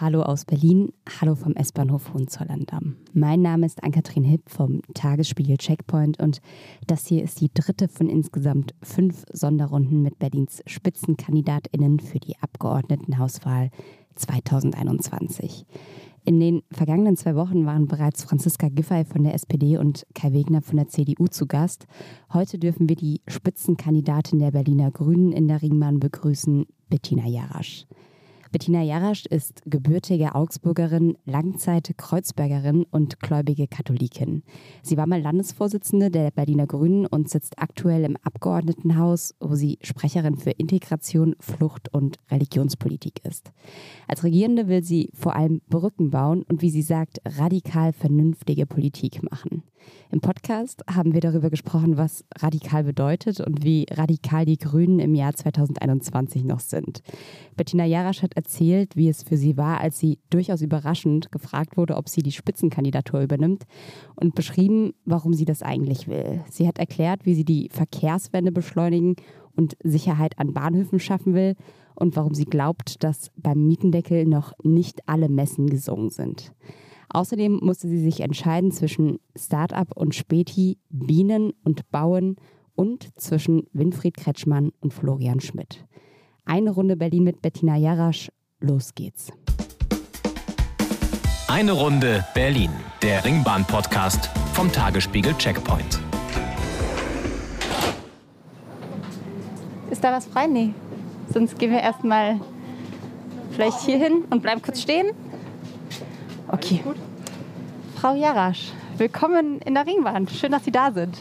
Hallo aus Berlin, hallo vom S-Bahnhof Hohenzollern-Damm. Mein Name ist Ann-Kathrin Hipp vom Tagesspiegel-Checkpoint und das hier ist die dritte von insgesamt 5 Sonderrunden mit Berlins SpitzenkandidatInnen für die Abgeordnetenhauswahl 2021. In den vergangenen 2 Wochen waren bereits Franziska Giffey von der SPD und Kai Wegner von der CDU zu Gast. Heute dürfen wir die Spitzenkandidatin der Berliner Grünen in der Ringbahn begrüßen, Bettina Jarasch. Bettina Jarasch ist gebürtige Augsburgerin, Langzeit-Kreuzbergerin und gläubige Katholikin. Sie war mal Landesvorsitzende der Berliner Grünen und sitzt aktuell im Abgeordnetenhaus, wo sie Sprecherin für Integration, Flucht und Religionspolitik ist. Als Regierende will sie vor allem Brücken bauen und, wie sie sagt, radikal vernünftige Politik machen. Im Podcast haben wir darüber gesprochen, was radikal bedeutet und wie radikal die Grünen im Jahr 2021 noch sind. Bettina Jarasch hat erzählt, wie es für sie war, als sie durchaus überraschend gefragt wurde, ob sie die Spitzenkandidatur übernimmt, und beschrieben, warum sie das eigentlich will. Sie hat erklärt, wie sie die Verkehrswende beschleunigen und Sicherheit an Bahnhöfen schaffen will und warum sie glaubt, dass beim Mietendeckel noch nicht alle Messen gesungen sind. Außerdem musste sie sich entscheiden zwischen Start-up und Späti, Bienen und Bauen und zwischen Winfried Kretschmann und Florian Schmidt. Eine Runde Berlin mit Bettina Jarasch, los geht's. Eine Runde Berlin, der Ringbahn-Podcast vom Tagesspiegel-Checkpoint. Ist da was frei? Nee. Sonst gehen wir erstmal vielleicht hier hin und bleiben kurz stehen. Okay. Frau Jarasch, willkommen in der Ringbahn. Schön, dass Sie da sind.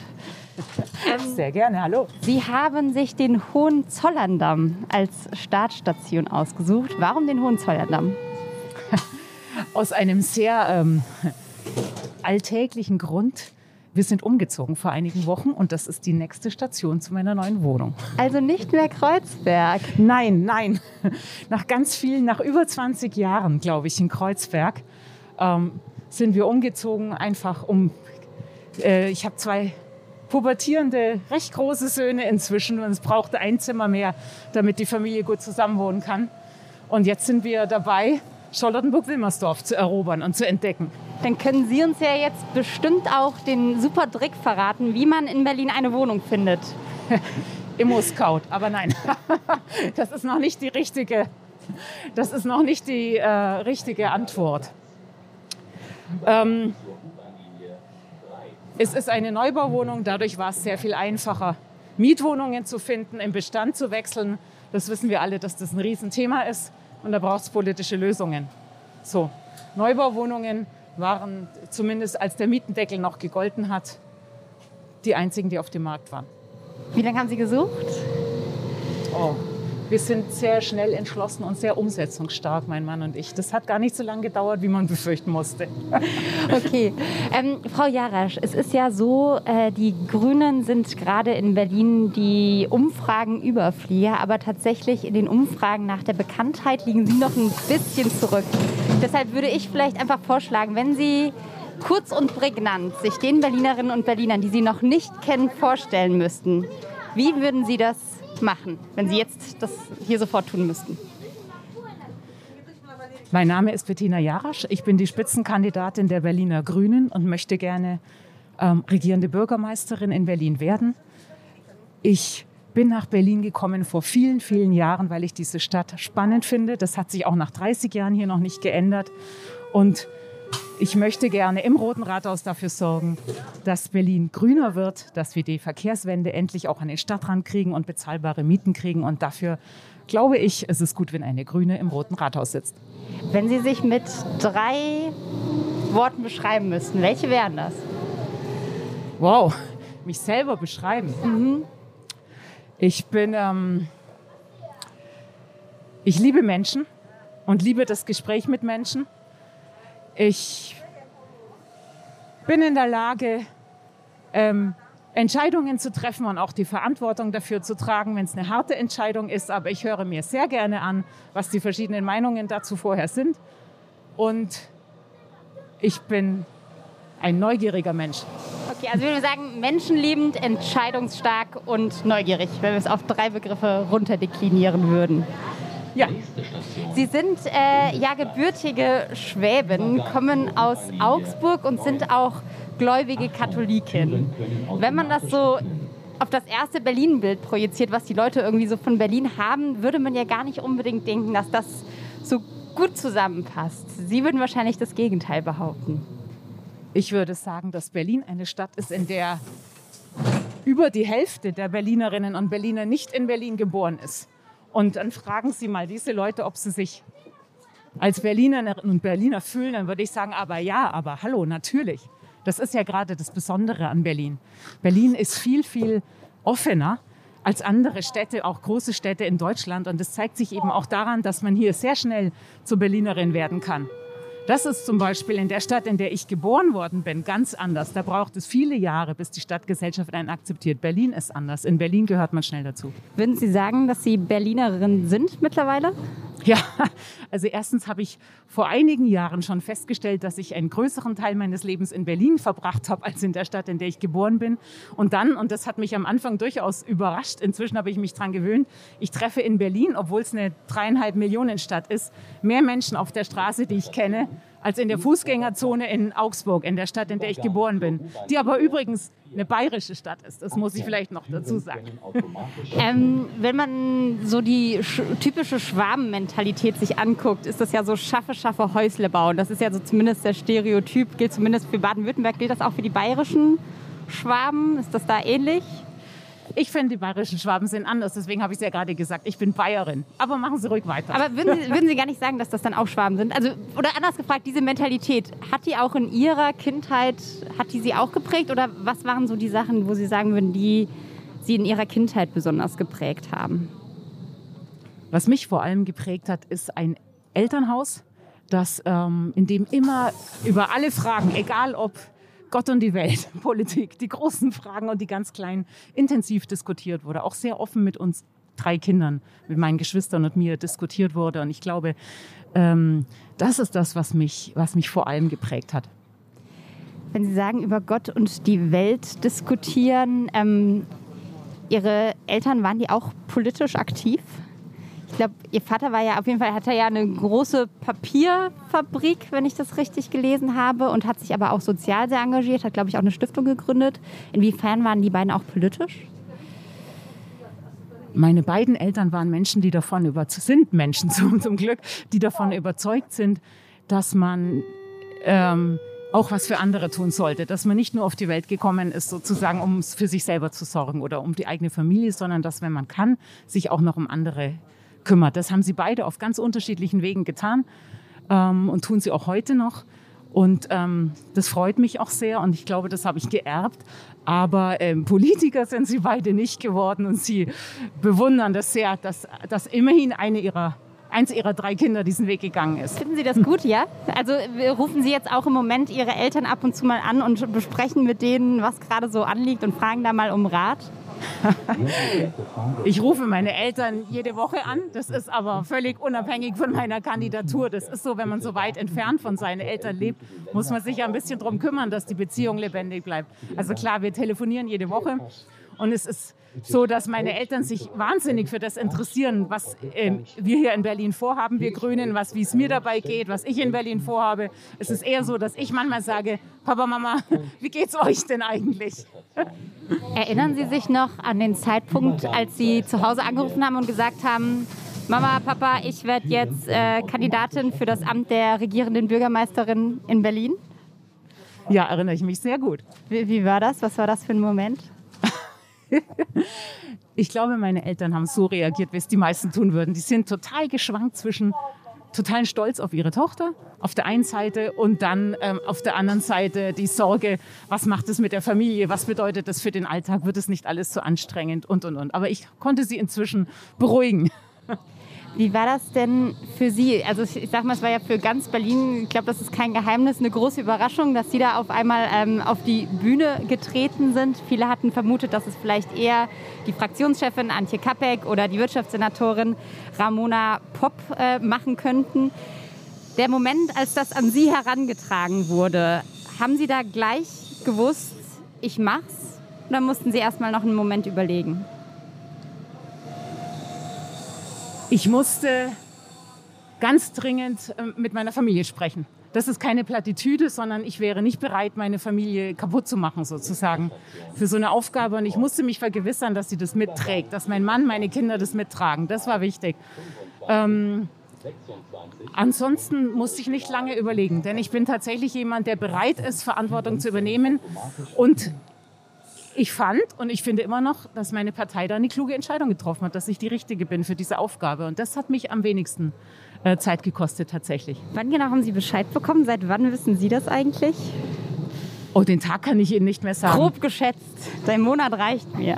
Sehr gerne, hallo. Sie haben sich den Hohenzollern-Damm als Startstation ausgesucht. Warum den Hohenzollern-Damm? Aus einem sehr alltäglichen Grund. Wir sind umgezogen vor einigen Wochen und das ist die nächste Station zu meiner neuen Wohnung. Also nicht mehr Kreuzberg? Nein, nein. Nach über 20 Jahren, glaube ich, in Kreuzberg sind wir umgezogen, einfach um... ich habe 2 pubertierende, recht große Söhne inzwischen und es brauchte ein Zimmer mehr, damit die Familie gut zusammenwohnen kann. Und jetzt sind wir dabei, Charlottenburg-Wilmersdorf zu erobern und zu entdecken. Dann können Sie uns ja jetzt bestimmt auch den super Trick verraten, wie man in Berlin eine Wohnung findet. Immo-Scout, aber nein, das ist noch nicht die richtige, richtige Antwort. Es ist eine Neubauwohnung, dadurch war es sehr viel einfacher, Mietwohnungen zu finden, im Bestand zu wechseln. Das wissen wir alle, dass das ein Riesenthema ist. Und da braucht es politische Lösungen. So, Neubauwohnungen waren, zumindest als der Mietendeckel noch gegolten hat, die einzigen, die auf dem Markt waren. Wie lange haben Sie gesucht? Oh, wir sind sehr schnell entschlossen und sehr umsetzungsstark, mein Mann und ich. Das hat gar nicht so lange gedauert, wie man befürchten musste. Okay. Frau Jarasch, es ist ja so, die Grünen sind gerade in Berlin die Umfragenüberflieger, aber tatsächlich in den Umfragen nach der Bekanntheit liegen sie noch ein bisschen zurück. Deshalb würde ich vielleicht einfach vorschlagen, wenn Sie kurz und prägnant sich den Berlinerinnen und Berlinern, die Sie noch nicht kennen, vorstellen müssten, wie würden Sie das machen, wenn Sie jetzt das hier sofort tun müssten? Mein Name ist Bettina Jarasch. Ich bin die Spitzenkandidatin der Berliner Grünen und möchte gerne regierende Bürgermeisterin in Berlin werden. Ich bin nach Berlin gekommen vor vielen, vielen Jahren, weil ich diese Stadt spannend finde. Das hat sich auch nach 30 Jahren hier noch nicht geändert. Und ich möchte gerne im Roten Rathaus dafür sorgen, dass Berlin grüner wird, dass wir die Verkehrswende endlich auch an den Stadtrand kriegen und bezahlbare Mieten kriegen. Und dafür glaube ich, es ist gut, wenn eine Grüne im Roten Rathaus sitzt. Wenn Sie sich mit 3 Worten beschreiben müssten, welche wären das? Wow, mich selber beschreiben. Mhm. Ich bin, ich liebe Menschen und liebe das Gespräch mit Menschen. Ich bin in der Lage, Entscheidungen zu treffen und auch die Verantwortung dafür zu tragen, wenn es eine harte Entscheidung ist. Aber ich höre mir sehr gerne an, was die verschiedenen Meinungen dazu vorher sind. Und ich bin ein neugieriger Mensch. Okay, also würden wir sagen, menschenliebend, entscheidungsstark und neugierig, wenn wir es auf 3 Begriffe runterdeklinieren würden. Ja. Sie sind ja gebürtige Schwäben, kommen aus Augsburg und sind auch gläubige Katholikin. Wenn man das so auf das erste Berlin-Bild projiziert, was die Leute irgendwie so von Berlin haben, würde man ja gar nicht unbedingt denken, dass das so gut zusammenpasst. Sie würden wahrscheinlich das Gegenteil behaupten. Ich würde sagen, dass Berlin eine Stadt ist, in der über die Hälfte der Berlinerinnen und Berliner nicht in Berlin geboren ist. Und dann fragen Sie mal diese Leute, ob sie sich als Berlinerinnen und Berliner fühlen, dann würde ich sagen, aber ja, aber hallo, natürlich. Das ist ja gerade das Besondere an Berlin. Berlin ist viel, viel offener als andere Städte, auch große Städte in Deutschland. Und das zeigt sich eben auch daran, dass man hier sehr schnell zur Berlinerin werden kann. Das ist zum Beispiel in der Stadt, in der ich geboren worden bin, ganz anders. Da braucht es viele Jahre, bis die Stadtgesellschaft einen akzeptiert. Berlin ist anders. In Berlin gehört man schnell dazu. Würden Sie sagen, dass Sie Berlinerin sind mittlerweile? Ja, also erstens habe ich vor einigen Jahren schon festgestellt, dass ich einen größeren Teil meines Lebens in Berlin verbracht habe, als in der Stadt, in der ich geboren bin. Und dann, und das hat mich am Anfang durchaus überrascht, inzwischen habe ich mich daran gewöhnt, ich treffe in Berlin, obwohl es eine 3,5 Millionen Stadt ist, mehr Menschen auf der Straße, die ich kenne, als in der Fußgängerzone in Augsburg, in der Stadt, in der ich geboren bin, die aber übrigens eine bayerische Stadt ist. Das muss ich vielleicht noch dazu sagen. Wenn man so die typische Schwabenmentalität sich anguckt, ist das ja so schaffe Häusle bauen. Das ist ja so zumindest der Stereotyp, gilt zumindest für Baden-Württemberg. Gilt das auch für die bayerischen Schwaben? Ist das da ähnlich? Ich finde, die bayerischen Schwaben sind anders, deswegen habe ich es ja gerade gesagt, ich bin Bayerin. Aber machen Sie ruhig weiter. Aber würden Sie gar nicht sagen, dass das dann auch Schwaben sind? Also, oder anders gefragt, diese Mentalität, hat die auch in Ihrer Kindheit, hat die Sie auch geprägt? Oder was waren so die Sachen, wo Sie sagen würden, die Sie in Ihrer Kindheit besonders geprägt haben? Was mich vor allem geprägt hat, ist ein Elternhaus, das, in dem immer über alle Fragen, egal ob Gott und die Welt, Politik, die großen Fragen und die ganz kleinen, intensiv diskutiert wurde. Auch sehr offen mit uns 3 Kindern, mit meinen Geschwistern und mir diskutiert wurde. Und ich glaube, das ist das, was mich vor allem geprägt hat. Wenn Sie sagen, über Gott und die Welt diskutieren, Ihre Eltern, waren die auch politisch aktiv? Ich glaube, Ihr Vater war ja auf jeden Fall, hat er ja eine große Papierfabrik, wenn ich das richtig gelesen habe, und hat sich aber auch sozial sehr engagiert, hat, glaube ich, auch eine Stiftung gegründet. Inwiefern waren die beiden auch politisch? Meine beiden Eltern waren Menschen, die davon überzeugt sind, dass man auch was für andere tun sollte, dass man nicht nur auf die Welt gekommen ist, sozusagen, um für sich selber zu sorgen oder um die eigene Familie, sondern dass, wenn man kann, sich auch noch um andere kümmert. Das haben sie beide auf ganz unterschiedlichen Wegen getan und tun sie auch heute noch. Und das freut mich auch sehr und ich glaube, das habe ich geerbt. Aber Politiker sind sie beide nicht geworden und sie bewundern das sehr, dass immerhin eins ihrer 3 Kinder diesen Weg gegangen ist. Finden Sie das gut, ja? Also rufen Sie jetzt auch im Moment Ihre Eltern ab und zu mal an und besprechen mit denen, was gerade so anliegt und fragen da mal um Rat? Ich rufe meine Eltern jede Woche an. Das ist aber völlig unabhängig von meiner Kandidatur. Das ist so, wenn man so weit entfernt von seinen Eltern lebt, muss man sich ja ein bisschen darum kümmern, dass die Beziehung lebendig bleibt. Also klar, wir telefonieren jede Woche. Und es ist so, dass meine Eltern sich wahnsinnig für das interessieren, was wir hier in Berlin vorhaben, wir Grünen, wie es mir dabei geht, was ich in Berlin vorhabe. Es ist eher so, dass ich manchmal sage, Papa, Mama, wie geht's euch denn eigentlich? Erinnern Sie sich noch an den Zeitpunkt, als Sie zu Hause angerufen haben und gesagt haben, Mama, Papa, ich werde jetzt Kandidatin für das Amt der regierenden Bürgermeisterin in Berlin? Ja, erinnere ich mich sehr gut. Wie war das? Was war das für ein Moment? Ich glaube, meine Eltern haben so reagiert, wie es die meisten tun würden. Die sind total geschwankt zwischen totalen Stolz auf ihre Tochter auf der einen Seite und dann auf der anderen Seite die Sorge, was macht es mit der Familie, was bedeutet das für den Alltag, wird es nicht alles so anstrengend und. Aber ich konnte sie inzwischen beruhigen. Wie war das denn für Sie? Also ich sag mal, es war ja für ganz Berlin, ich glaube, das ist kein Geheimnis, eine große Überraschung, dass Sie da auf einmal auf die Bühne getreten sind. Viele hatten vermutet, dass es vielleicht eher die Fraktionschefin Antje Kapek oder die Wirtschaftssenatorin Ramona Popp machen könnten. Der Moment, als das an Sie herangetragen wurde, haben Sie da gleich gewusst, ich mach's? Oder mussten Sie erst mal noch einen Moment überlegen? Ich musste ganz dringend mit meiner Familie sprechen. Das ist keine Plattitüde, sondern ich wäre nicht bereit, meine Familie kaputt zu machen, sozusagen, für so eine Aufgabe. Und ich musste mich vergewissern, dass sie das mitträgt, dass mein Mann, meine Kinder das mittragen. Das war wichtig. Ansonsten musste ich nicht lange überlegen, denn ich bin tatsächlich jemand, der bereit ist, Verantwortung zu übernehmen. Und ich fand und ich finde immer noch, dass meine Partei da eine kluge Entscheidung getroffen hat, dass ich die Richtige bin für diese Aufgabe. Und das hat mich am wenigsten Zeit gekostet tatsächlich. Wann genau haben Sie Bescheid bekommen? Seit wann wissen Sie das eigentlich? Oh, den Tag kann ich Ihnen nicht mehr sagen. Grob geschätzt. Dein Monat reicht mir.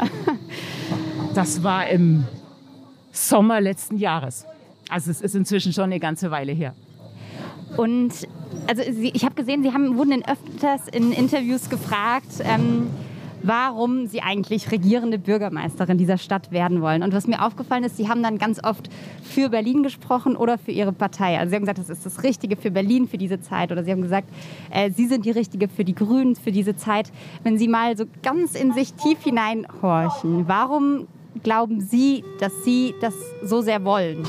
Das war im Sommer letzten Jahres. Also es ist inzwischen schon eine ganze Weile her. Und also ich habe gesehen, Sie wurden öfters in Interviews gefragt, warum Sie eigentlich regierende Bürgermeisterin dieser Stadt werden wollen. Und was mir aufgefallen ist, Sie haben dann ganz oft für Berlin gesprochen oder für Ihre Partei. Also Sie haben gesagt, das ist das Richtige für Berlin für diese Zeit. Oder Sie haben gesagt, Sie sind die Richtige für die Grünen für diese Zeit. Wenn Sie mal so ganz in sich tief hineinhorchen, warum glauben Sie das so sehr wollen?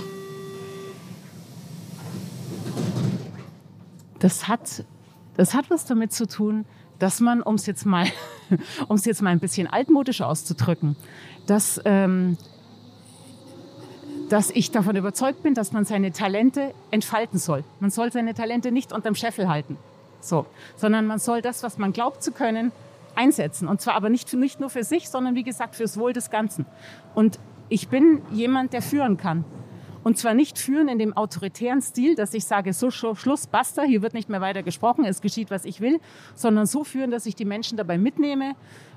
Das hat was damit zu tun, dass man, um es jetzt mal ein bisschen altmodisch auszudrücken, dass ich davon überzeugt bin, dass man seine Talente entfalten soll. Man soll seine Talente nicht unterm Scheffel halten, so, sondern man soll das, was man glaubt zu können, einsetzen. Und zwar aber nicht nur für sich, sondern wie gesagt fürs Wohl des Ganzen. Und ich bin jemand, der führen kann. Und zwar nicht führen in dem autoritären Stil, dass ich sage, so Schluss, basta, hier wird nicht mehr weiter gesprochen, es geschieht, was ich will, sondern so führen, dass ich die Menschen dabei mitnehme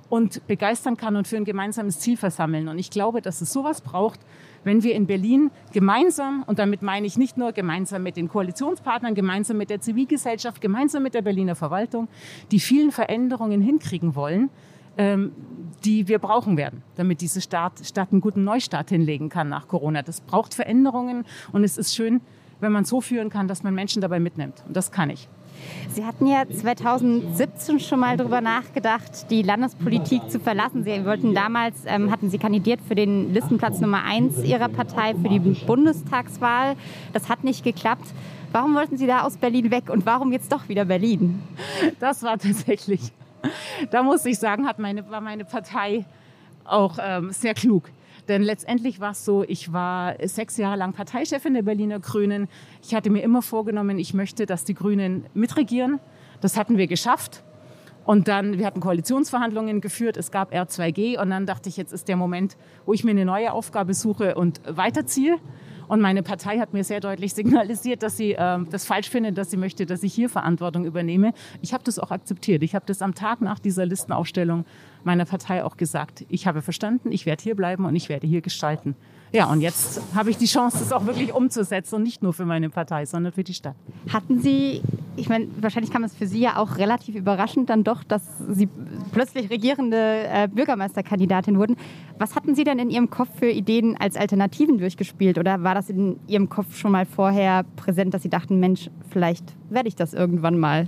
und begeistern kann und für ein gemeinsames Ziel versammeln. Und ich glaube, dass es sowas braucht, wenn wir in Berlin gemeinsam, und damit meine ich nicht nur gemeinsam mit den Koalitionspartnern, gemeinsam mit der Zivilgesellschaft, gemeinsam mit der Berliner Verwaltung, die vielen Veränderungen hinkriegen wollen, die wir brauchen werden, damit diese Stadt einen guten Neustart hinlegen kann nach Corona. Das braucht Veränderungen und es ist schön, wenn man so führen kann, dass man Menschen dabei mitnimmt. Und das kann ich. Sie hatten ja 2017 schon mal darüber nachgedacht, die Landespolitik zu verlassen. Sie wollten damals, hatten Sie kandidiert für den Listenplatz Nummer 1 Ihrer Partei für die Bundestagswahl. Das hat nicht geklappt. Warum wollten Sie da aus Berlin weg und warum jetzt doch wieder Berlin? Das war tatsächlich... Da muss ich sagen, war meine Partei auch sehr klug. Denn letztendlich war es so, ich war 6 Jahre lang Parteichefin der Berliner Grünen. Ich hatte mir immer vorgenommen, ich möchte, dass die Grünen mitregieren. Das hatten wir geschafft. Und dann, wir hatten Koalitionsverhandlungen geführt, es gab R2G. Und dann dachte ich, jetzt ist der Moment, wo ich mir eine neue Aufgabe suche und weiterziehe. Und meine Partei hat mir sehr deutlich signalisiert, dass sie das falsch findet, dass sie möchte, dass ich hier Verantwortung übernehme. Ich habe das auch akzeptiert. Ich habe das am Tag nach dieser Listenaufstellung meiner Partei auch gesagt. Ich habe verstanden, ich werde hier bleiben und ich werde hier gestalten. Ja, und jetzt habe ich die Chance, das auch wirklich umzusetzen und nicht nur für meine Partei, sondern für die Stadt. Hatten Sie, ich meine, wahrscheinlich kam es für Sie ja auch relativ überraschend dann doch, dass Sie plötzlich regierende Bürgermeisterkandidatin wurden. Was hatten Sie denn in Ihrem Kopf für Ideen als Alternativen durchgespielt? Oder war das in Ihrem Kopf schon mal vorher präsent, dass Sie dachten, Mensch, vielleicht werde ich das irgendwann mal?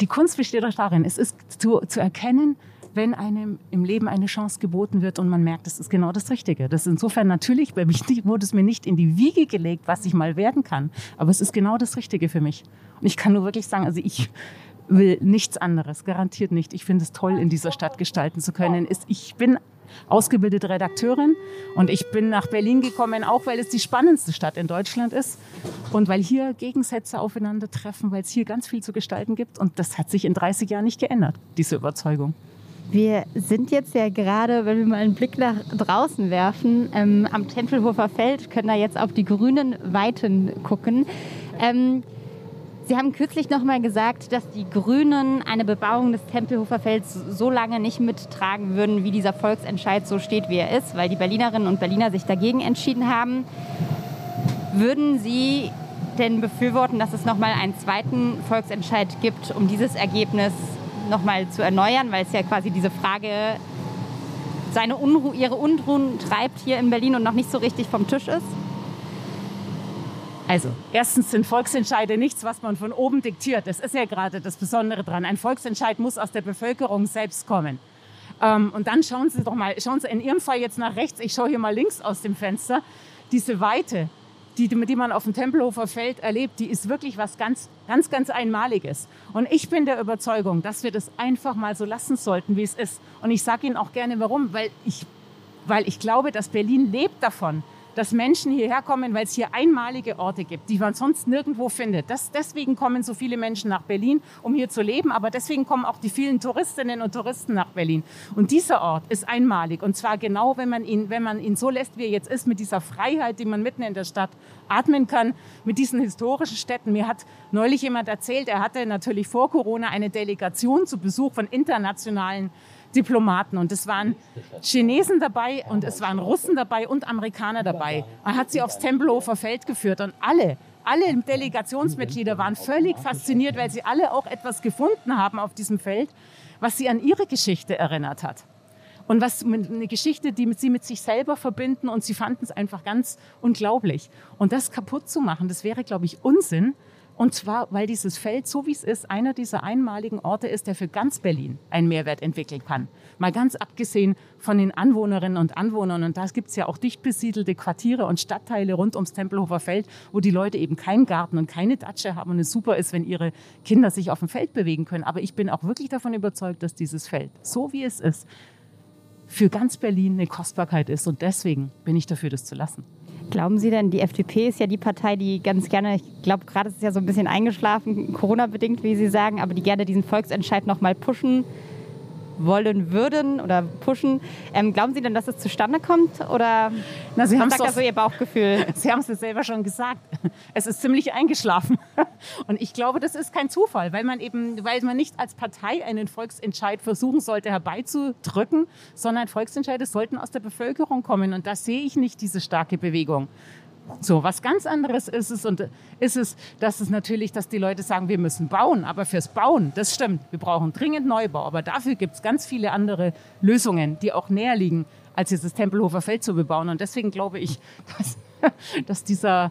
Die Kunst besteht doch darin, es ist zu erkennen, wenn einem im Leben eine Chance geboten wird und man merkt, das ist genau das Richtige. Das ist insofern natürlich, bei mir wurde es mir nicht in die Wiege gelegt, was ich mal werden kann. Aber es ist genau das Richtige für mich. Und ich kann nur wirklich sagen, also ich will nichts anderes, garantiert nicht. Ich finde es toll, in dieser Stadt gestalten zu können. Ich bin ausgebildete Redakteurin und ich bin nach Berlin gekommen, auch weil es die spannendste Stadt in Deutschland ist und weil hier Gegensätze aufeinandertreffen, weil es hier ganz viel zu gestalten gibt. Und das hat sich in 30 Jahren nicht geändert, diese Überzeugung. Wir sind jetzt ja gerade, wenn wir mal einen Blick nach draußen werfen, am Tempelhofer Feld, können da jetzt auf die grünen Weiten gucken. Sie haben kürzlich noch mal gesagt, dass die Grünen eine Bebauung des Tempelhofer Felds so lange nicht mittragen würden, wie dieser Volksentscheid so steht, wie er ist, weil die Berlinerinnen und Berliner sich dagegen entschieden haben. Würden Sie denn befürworten, dass es noch mal einen zweiten Volksentscheid gibt, um dieses Ergebnis nochmal zu erneuern, weil es ja quasi diese Frage, ihre Unruhen treibt hier in Berlin und noch nicht so richtig vom Tisch ist? Also, erstens sind Volksentscheide nichts, was man von oben diktiert. Das ist ja gerade das Besondere dran. Ein Volksentscheid muss aus der Bevölkerung selbst kommen. Und dann schauen Sie doch mal, schauen Sie in Ihrem Fall jetzt nach rechts, ich schaue hier mal links aus dem Fenster, diese Weite, die man auf dem Tempelhofer Feld erlebt, die ist wirklich was ganz, ganz, ganz Einmaliges. Und ich bin der Überzeugung, dass wir das einfach mal so lassen sollten, wie es ist. Und ich sage Ihnen auch gerne, warum, weil ich glaube, dass Berlin lebt davon, dass Menschen hierher kommen, weil es hier einmalige Orte gibt, die man sonst nirgendwo findet. Deswegen kommen so viele Menschen nach Berlin, um hier zu leben, aber deswegen kommen auch die vielen Touristinnen und Touristen nach Berlin. Und dieser Ort ist einmalig, und zwar genau, wenn man ihn so lässt, wie er jetzt ist, mit dieser Freiheit, die man mitten in der Stadt atmen kann, mit diesen historischen Städten. Mir hat neulich jemand erzählt, er hatte natürlich vor Corona eine Delegation zu Besuch von internationalen Diplomaten, und es waren Chinesen dabei und es waren Russen dabei und Amerikaner dabei. Man hat sie aufs Tempelhofer Feld geführt, und alle Delegationsmitglieder waren völlig fasziniert, weil sie alle auch etwas gefunden haben auf diesem Feld, was sie an ihre Geschichte erinnert hat. Und was eine Geschichte, die sie mit sich selber verbinden, und sie fanden es einfach ganz unglaublich. Und das kaputt zu machen, das wäre, glaube ich, Unsinn. Und zwar, weil dieses Feld, so wie es ist, einer dieser einmaligen Orte ist, der für ganz Berlin einen Mehrwert entwickeln kann. Mal ganz abgesehen von den Anwohnerinnen und Anwohnern. Und da gibt es ja auch dicht besiedelte Quartiere und Stadtteile rund ums Tempelhofer Feld, wo die Leute eben keinen Garten und keine Datsche haben. Und es super ist, wenn ihre Kinder sich auf dem Feld bewegen können. Aber ich bin auch wirklich davon überzeugt, dass dieses Feld, so wie es ist, für ganz Berlin eine Kostbarkeit ist. Und deswegen bin ich dafür, das zu lassen. Glauben Sie denn, die FDP ist ja die Partei, die ganz gerne, ich glaube, gerade ist es ja so ein bisschen eingeschlafen, Corona-bedingt, wie Sie sagen, aber die gerne diesen Volksentscheid nochmal pushen wollen würden oder pushen. Glauben Sie denn, dass es zustande kommt? Oder sagt das so Ihr Bauchgefühl? Sie haben es ja selber schon gesagt. Es ist ziemlich eingeschlafen. Und ich glaube, das ist kein Zufall, weil man nicht als Partei einen Volksentscheid versuchen sollte herbeizudrücken, sondern Volksentscheide sollten aus der Bevölkerung kommen. Und da sehe ich nicht diese starke Bewegung. So, was ganz anderes ist es, dass die Leute sagen, wir müssen bauen, aber fürs Bauen, das stimmt, wir brauchen dringend Neubau, aber dafür gibt es ganz viele andere Lösungen, die auch näher liegen, als jetzt das Tempelhofer Feld zu bebauen. Und deswegen glaube ich, dass dieser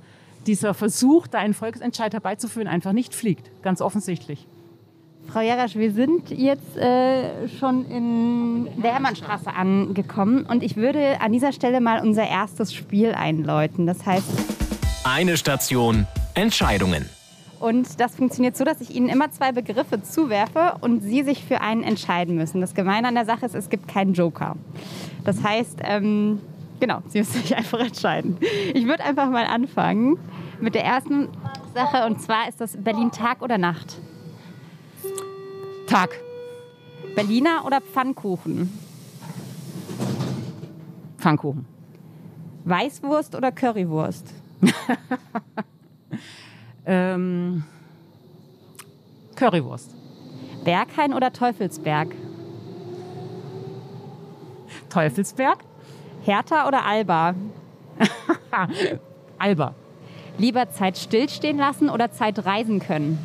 Versuch, da einen Volksentscheid herbeizuführen, einfach nicht fliegt, ganz offensichtlich. Frau Jarasch, wir sind jetzt schon in der Hermannstraße angekommen, und ich würde an dieser Stelle mal unser erstes Spiel einläuten. Das heißt: Eine Station, Entscheidungen. Und das funktioniert so, dass ich Ihnen immer zwei Begriffe zuwerfe und Sie sich für einen entscheiden müssen. Das Gemeine an der Sache ist, es gibt keinen Joker. Das heißt, genau, Sie müssen sich einfach entscheiden. Ich würde einfach mal anfangen mit der ersten Sache, und zwar ist das Berlin Tag oder Nacht? Tag. Berliner oder Pfannkuchen? Pfannkuchen. Weißwurst oder Currywurst? Currywurst. Berghain oder Teufelsberg? Teufelsberg. Hertha oder Alba? Alba. Lieber Zeit stillstehen lassen oder Zeit reisen können?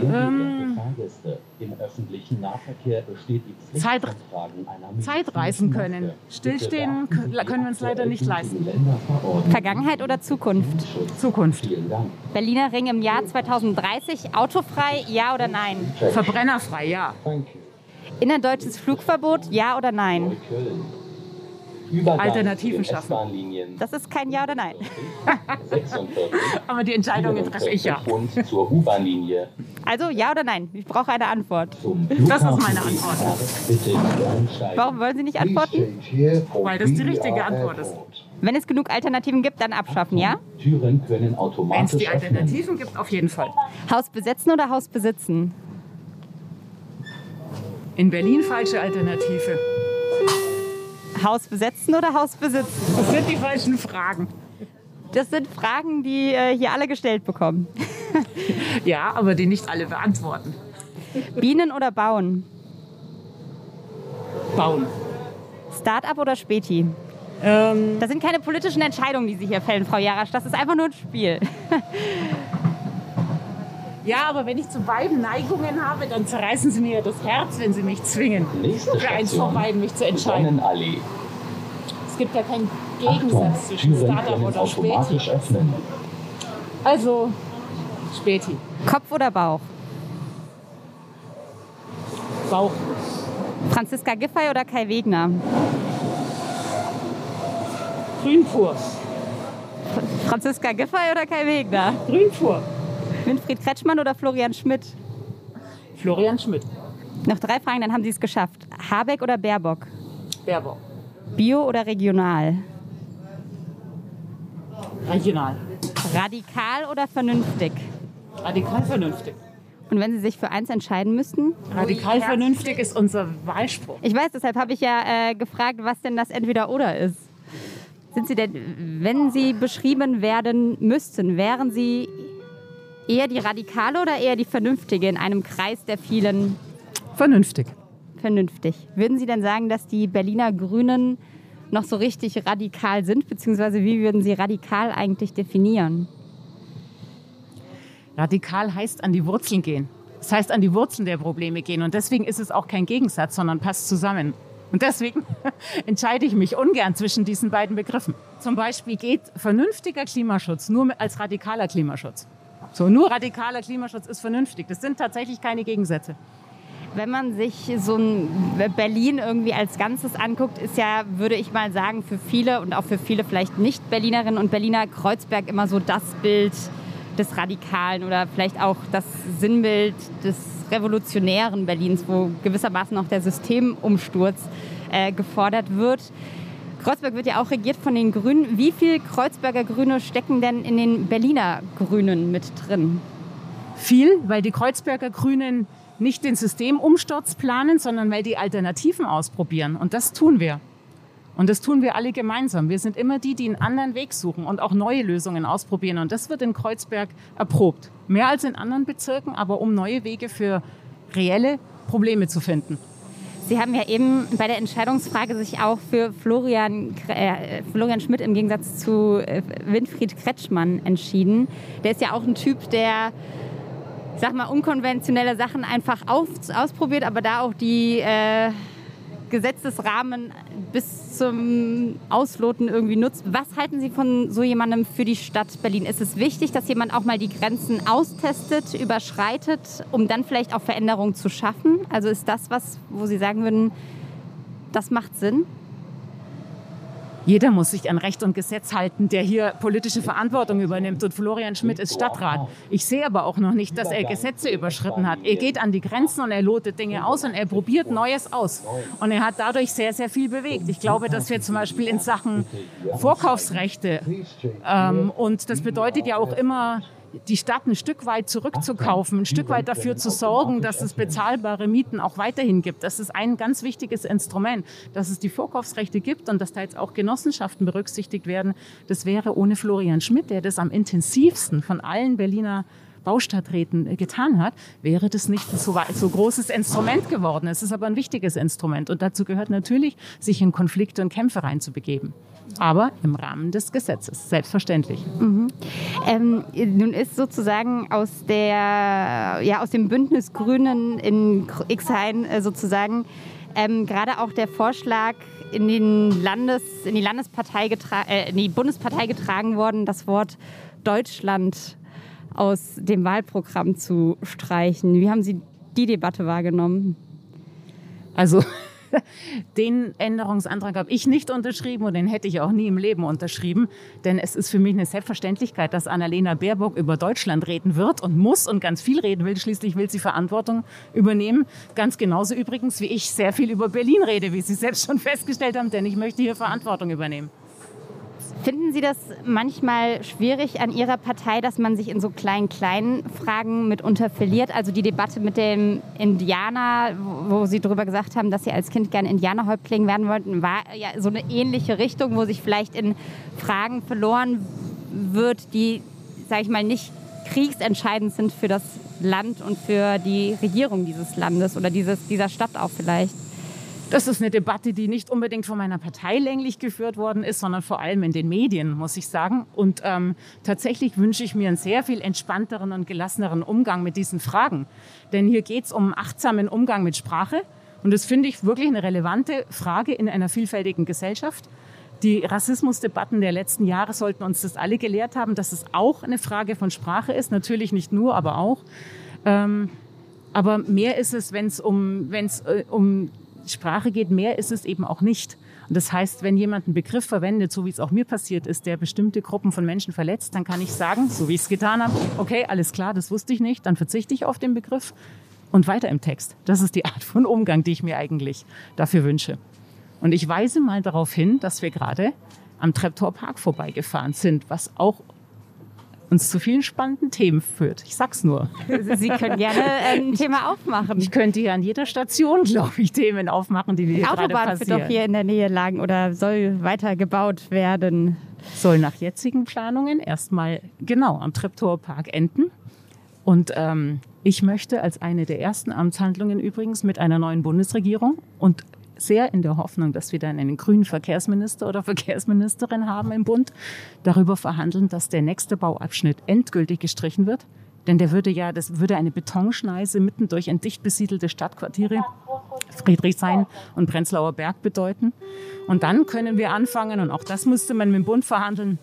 Im öffentlichen Nahverkehr besteht die Pflicht, Zeit reisen können. Stillstehen können wir uns leider nicht leisten. Vergangenheit oder Zukunft? Zukunft. Berliner Ring im Jahr 2030, autofrei, ja oder nein? Verbrennerfrei, ja. Innerdeutsches Flugverbot, ja oder nein? Alternativen schaffen. Das ist kein Ja oder Nein. Aber die Entscheidungen treffe ich ja. Also Ja oder Nein? Ich brauche eine Antwort. Das ist meine Antwort. Warum wollen Sie nicht antworten? Weil das die richtige Antwort ist. Wenn es genug Alternativen gibt, dann abschaffen, ja? Wenn es die Alternativen gibt, auf jeden Fall. Haus besetzen oder Haus besitzen? In Berlin falsche Alternative. Haus besetzen oder Haus besitzen? Das sind die falschen Fragen. Das sind Fragen, die hier alle gestellt bekommen. Ja, aber die nicht alle beantworten. Bienen oder bauen? Bauen. Start-up oder Späti? Das sind keine politischen Entscheidungen, die Sie hier fällen, Frau Jarasch. Das ist einfach nur ein Spiel. Ja, aber wenn ich zu beiden Neigungen habe, dann zerreißen Sie mir das Herz, wenn Sie mich zwingen, für eins von beiden mich zu entscheiden. Es gibt ja keinen Gegensatz zwischen Startup oder Späti. Also, Späti. Kopf oder Bauch? Bauch. Franziska Giffey oder Kai Wegner? Grünkurs. Franziska Giffey oder Kai Wegner? Grünfuhr. Winfried Kretschmann oder Florian Schmidt? Florian Schmidt. Noch 3 Fragen, dann haben Sie es geschafft. Habeck oder Baerbock? Baerbock. Bio oder regional? Regional. Radikal oder vernünftig? Radikal vernünftig. Und wenn Sie sich für eins entscheiden müssten? Radikal vernünftig ist unser Wahlspruch. Ich weiß, deshalb habe ich ja gefragt, was denn das Entweder-Oder ist. Sind Sie denn, wenn Sie beschrieben werden müssten, wären Sie eher die Radikale oder eher die Vernünftige in einem Kreis der vielen? Vernünftig. Vernünftig. Würden Sie denn sagen, dass die Berliner Grünen noch so richtig radikal sind? Beziehungsweise wie würden Sie radikal eigentlich definieren? Radikal heißt an die Wurzeln gehen. Das heißt an die Wurzeln der Probleme gehen. Und deswegen ist es auch kein Gegensatz, sondern passt zusammen. Und deswegen entscheide ich mich ungern zwischen diesen beiden Begriffen. Zum Beispiel geht vernünftiger Klimaschutz nur als radikaler Klimaschutz. So, nur radikaler Klimaschutz ist vernünftig. Das sind tatsächlich keine Gegensätze. Wenn man sich so ein Berlin irgendwie als Ganzes anguckt, ist ja, würde ich mal sagen, für viele und auch für viele vielleicht Nicht-Berlinerinnen und Berliner Kreuzberg immer so das Bild des Radikalen oder vielleicht auch das Sinnbild des revolutionären Berlins, wo gewissermaßen auch der Systemumsturz gefordert wird. Kreuzberg wird ja auch regiert von den Grünen. Wie viel Kreuzberger Grüne stecken denn in den Berliner Grünen mit drin? Viel, weil die Kreuzberger Grünen nicht den Systemumsturz planen, sondern weil die Alternativen ausprobieren. Und das tun wir. Und das tun wir alle gemeinsam. Wir sind immer die, die einen anderen Weg suchen und auch neue Lösungen ausprobieren. Und das wird in Kreuzberg erprobt. Mehr als in anderen Bezirken, aber um neue Wege für reelle Probleme zu finden. Sie haben ja eben bei der Entscheidungsfrage sich auch für Florian Schmidt im Gegensatz zu Winfried Kretschmann entschieden. Der ist ja auch ein Typ, der, ich sag mal, unkonventionelle Sachen einfach ausprobiert, aber da auch die Gesetzesrahmen bis zum Ausloten irgendwie nutzt. Was halten Sie von so jemandem für die Stadt Berlin? Ist es wichtig, dass jemand auch mal die Grenzen austestet, überschreitet, um dann vielleicht auch Veränderungen zu schaffen? Also ist das was, wo Sie sagen würden, das macht Sinn? Jeder muss sich an Recht und Gesetz halten, der hier politische Verantwortung übernimmt. Und Florian Schmidt ist Stadtrat. Ich sehe aber auch noch nicht, dass er Gesetze überschritten hat. Er geht an die Grenzen und er lotet Dinge aus und er probiert Neues aus. Und er hat dadurch sehr, sehr viel bewegt. Ich glaube, dass wir zum Beispiel in Sachen Vorkaufsrechte, und das bedeutet ja auch immer, die Stadt ein Stück weit zurückzukaufen, ein Stück weit dafür zu sorgen, dass es bezahlbare Mieten auch weiterhin gibt. Das ist ein ganz wichtiges Instrument, dass es die Vorkaufsrechte gibt und dass da jetzt auch Genossenschaften berücksichtigt werden. Das wäre ohne Florian Schmidt, der das am intensivsten von allen Berliner Baustadträten getan hat, wäre das nicht so großes Instrument geworden. Es ist aber ein wichtiges Instrument und dazu gehört natürlich, sich in Konflikte und Kämpfe reinzubegeben. Aber im Rahmen des Gesetzes, selbstverständlich. Mhm. Nun ist sozusagen aus dem Bündnis Grünen in X-Hain sozusagen gerade auch der Vorschlag in die Bundespartei getragen worden, das Wort Deutschland aus dem Wahlprogramm zu streichen. Wie haben Sie die Debatte wahrgenommen? Also den Änderungsantrag habe ich nicht unterschrieben und den hätte ich auch nie im Leben unterschrieben. Denn es ist für mich eine Selbstverständlichkeit, dass Annalena Baerbock über Deutschland reden wird und muss und ganz viel reden will. Schließlich will sie Verantwortung übernehmen. Ganz genauso übrigens, wie ich sehr viel über Berlin rede, wie Sie selbst schon festgestellt haben, denn ich möchte hier Verantwortung übernehmen. Finden Sie das manchmal schwierig an Ihrer Partei, dass man sich in so kleinen Fragen mitunter verliert? Also die Debatte mit dem Indianer, wo Sie darüber gesagt haben, dass Sie als Kind gerne Indianerhäuptling werden wollten, war ja so eine ähnliche Richtung, wo sich vielleicht in Fragen verloren wird, die, sage ich mal, nicht kriegsentscheidend sind für das Land und für die Regierung dieses Landes oder dieser Stadt auch vielleicht. Das ist eine Debatte, die nicht unbedingt von meiner Partei länglich geführt worden ist, sondern vor allem in den Medien, muss ich sagen. Und tatsächlich wünsche ich mir einen sehr viel entspannteren und gelasseneren Umgang mit diesen Fragen. Denn hier geht es um einen achtsamen Umgang mit Sprache. Und das finde ich wirklich eine relevante Frage in einer vielfältigen Gesellschaft. Die Rassismusdebatten der letzten Jahre sollten uns das alle gelehrt haben, dass es auch eine Frage von Sprache ist. Natürlich nicht nur, aber auch. Aber mehr ist es, wenn es um Sprache geht, mehr ist es eben auch nicht. Und das heißt, wenn jemand einen Begriff verwendet, so wie es auch mir passiert ist, der bestimmte Gruppen von Menschen verletzt, dann kann ich sagen, so wie ich es getan habe, okay, alles klar, das wusste ich nicht, dann verzichte ich auf den Begriff und weiter im Text. Das ist die Art von Umgang, die ich mir eigentlich dafür wünsche. Und ich weise mal darauf hin, dass wir gerade am Treptower Park vorbeigefahren sind, was auch uns zu vielen spannenden Themen führt. Ich sag's nur. Sie können gerne ein Thema aufmachen. Ich könnte hier an jeder Station, glaube ich, Themen aufmachen, die hier gerade passieren. Die Autobahn wird doch hier in der Nähe lagen oder soll weitergebaut werden. Soll nach jetzigen Planungen erstmal genau am Treptower Park enden. Und ich möchte als eine der ersten Amtshandlungen übrigens mit einer neuen Bundesregierung und sehr in der Hoffnung, dass wir dann einen grünen Verkehrsminister oder Verkehrsministerin haben im Bund, darüber verhandeln, dass der nächste Bauabschnitt endgültig gestrichen wird. Denn der würde ja, das würde eine Betonschneise mitten durch ein dicht besiedelte Stadtquartiere, Friedrichshain und Prenzlauer Berg, bedeuten. Und dann können wir anfangen, und auch das müsste man mit dem Bund verhandeln,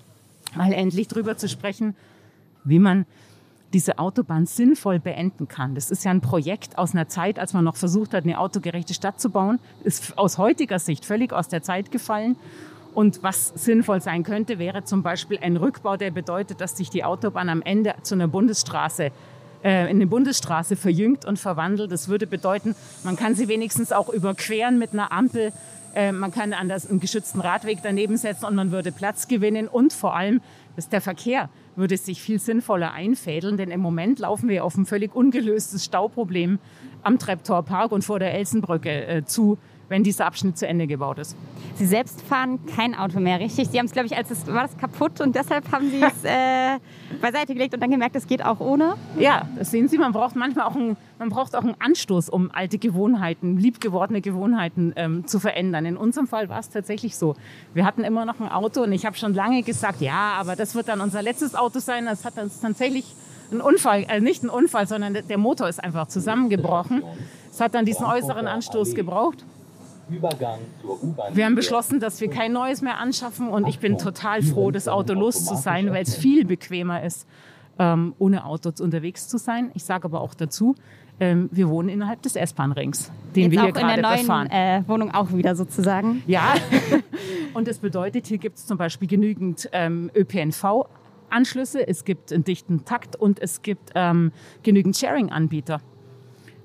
mal endlich drüber zu sprechen, wie man diese Autobahn sinnvoll beenden kann. Das ist ja ein Projekt aus einer Zeit, als man noch versucht hat, eine autogerechte Stadt zu bauen. Ist aus heutiger Sicht völlig aus der Zeit gefallen. Und was sinnvoll sein könnte, wäre zum Beispiel ein Rückbau, der bedeutet, dass sich die Autobahn am Ende zu einer Bundesstraße, in eine Bundesstraße verjüngt und verwandelt. Das würde bedeuten, man kann sie wenigstens auch überqueren mit einer Ampel. Man kann einen geschützten Radweg daneben setzen und man würde Platz gewinnen. Und vor allem, dass der Verkehr würde sich viel sinnvoller einfädeln, denn im Moment laufen wir auf ein völlig ungelöstes Stauproblem am Treptower Park und vor der Elsenbrücke zu, wenn dieser Abschnitt zu Ende gebaut ist. Sie selbst fahren kein Auto mehr, richtig? Sie haben es, glaube ich, war das kaputt und deshalb haben Sie es beiseite gelegt und dann gemerkt, es geht auch ohne? Ja, das sehen Sie, man braucht manchmal auch einen Anstoß, um alte Gewohnheiten, liebgewordene Gewohnheiten zu verändern. In unserem Fall war es tatsächlich so. Wir hatten immer noch ein Auto und ich habe schon lange gesagt, ja, aber das wird dann unser letztes Auto sein. Das hat uns tatsächlich einen Unfall, nicht einen Unfall, sondern der Motor ist einfach zusammengebrochen. Es hat dann diesen äußeren Anstoß gebraucht. Wir haben beschlossen, dass wir kein neues mehr anschaffen und ich bin total froh, das Auto los zu sein, weil es viel bequemer ist, ohne Auto unterwegs zu sein. Ich sage aber auch dazu, wir wohnen innerhalb des S-Bahn-Rings, den wir hier gerade befahren. In der neuen Wohnung auch wieder sozusagen. Ja, und das bedeutet, hier gibt es zum Beispiel genügend ÖPNV-Anschlüsse, es gibt einen dichten Takt und es gibt genügend Sharing-Anbieter.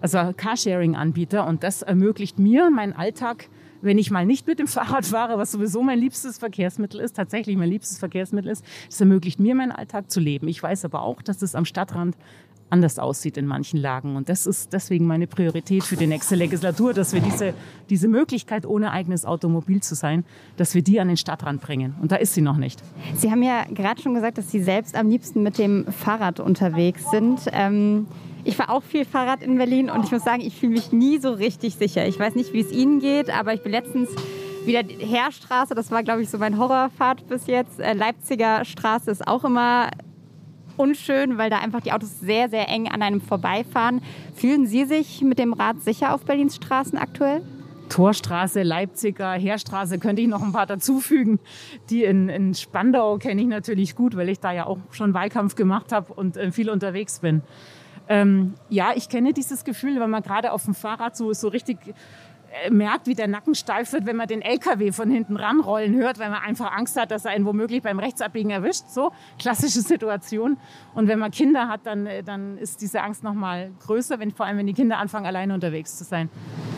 Also Carsharing-Anbieter, und das ermöglicht mir meinen Alltag, wenn ich mal nicht mit dem Fahrrad fahre, was sowieso mein liebstes Verkehrsmittel ist, tatsächlich mein liebstes Verkehrsmittel ist, das ermöglicht mir meinen Alltag zu leben. Ich weiß aber auch, dass es am Stadtrand anders aussieht in manchen Lagen, und das ist deswegen meine Priorität für die nächste Legislatur, dass wir diese Möglichkeit, ohne eigenes Automobil zu sein, dass wir die an den Stadtrand bringen, und da ist sie noch nicht. Sie haben ja gerade schon gesagt, dass Sie selbst am liebsten mit dem Fahrrad unterwegs sind. Ich fahre auch viel Fahrrad in Berlin und ich muss sagen, ich fühle mich nie so richtig sicher. Ich weiß nicht, wie es Ihnen geht, aber ich bin letztens wieder die Heerstraße, das war, glaube ich, so mein Horrorfahrt bis jetzt. Leipziger Straße ist auch immer unschön, weil da einfach die Autos sehr, sehr eng an einem vorbeifahren. Fühlen Sie sich mit dem Rad sicher auf Berlins Straßen aktuell? Torstraße, Leipziger, Heerstraße, könnte ich noch ein paar dazufügen. Die in Spandau kenne ich natürlich gut, weil ich da ja auch schon Wahlkampf gemacht habe und viel unterwegs bin. Ja, ich kenne dieses Gefühl, wenn man gerade auf dem Fahrrad so richtig merkt, wie der Nacken steif wird, wenn man den LKW von hinten ranrollen hört, weil man einfach Angst hat, dass er einen womöglich beim Rechtsabbiegen erwischt. So, klassische Situation. Und wenn man Kinder hat, dann ist diese Angst noch mal größer, vor allem wenn die Kinder anfangen, alleine unterwegs zu sein.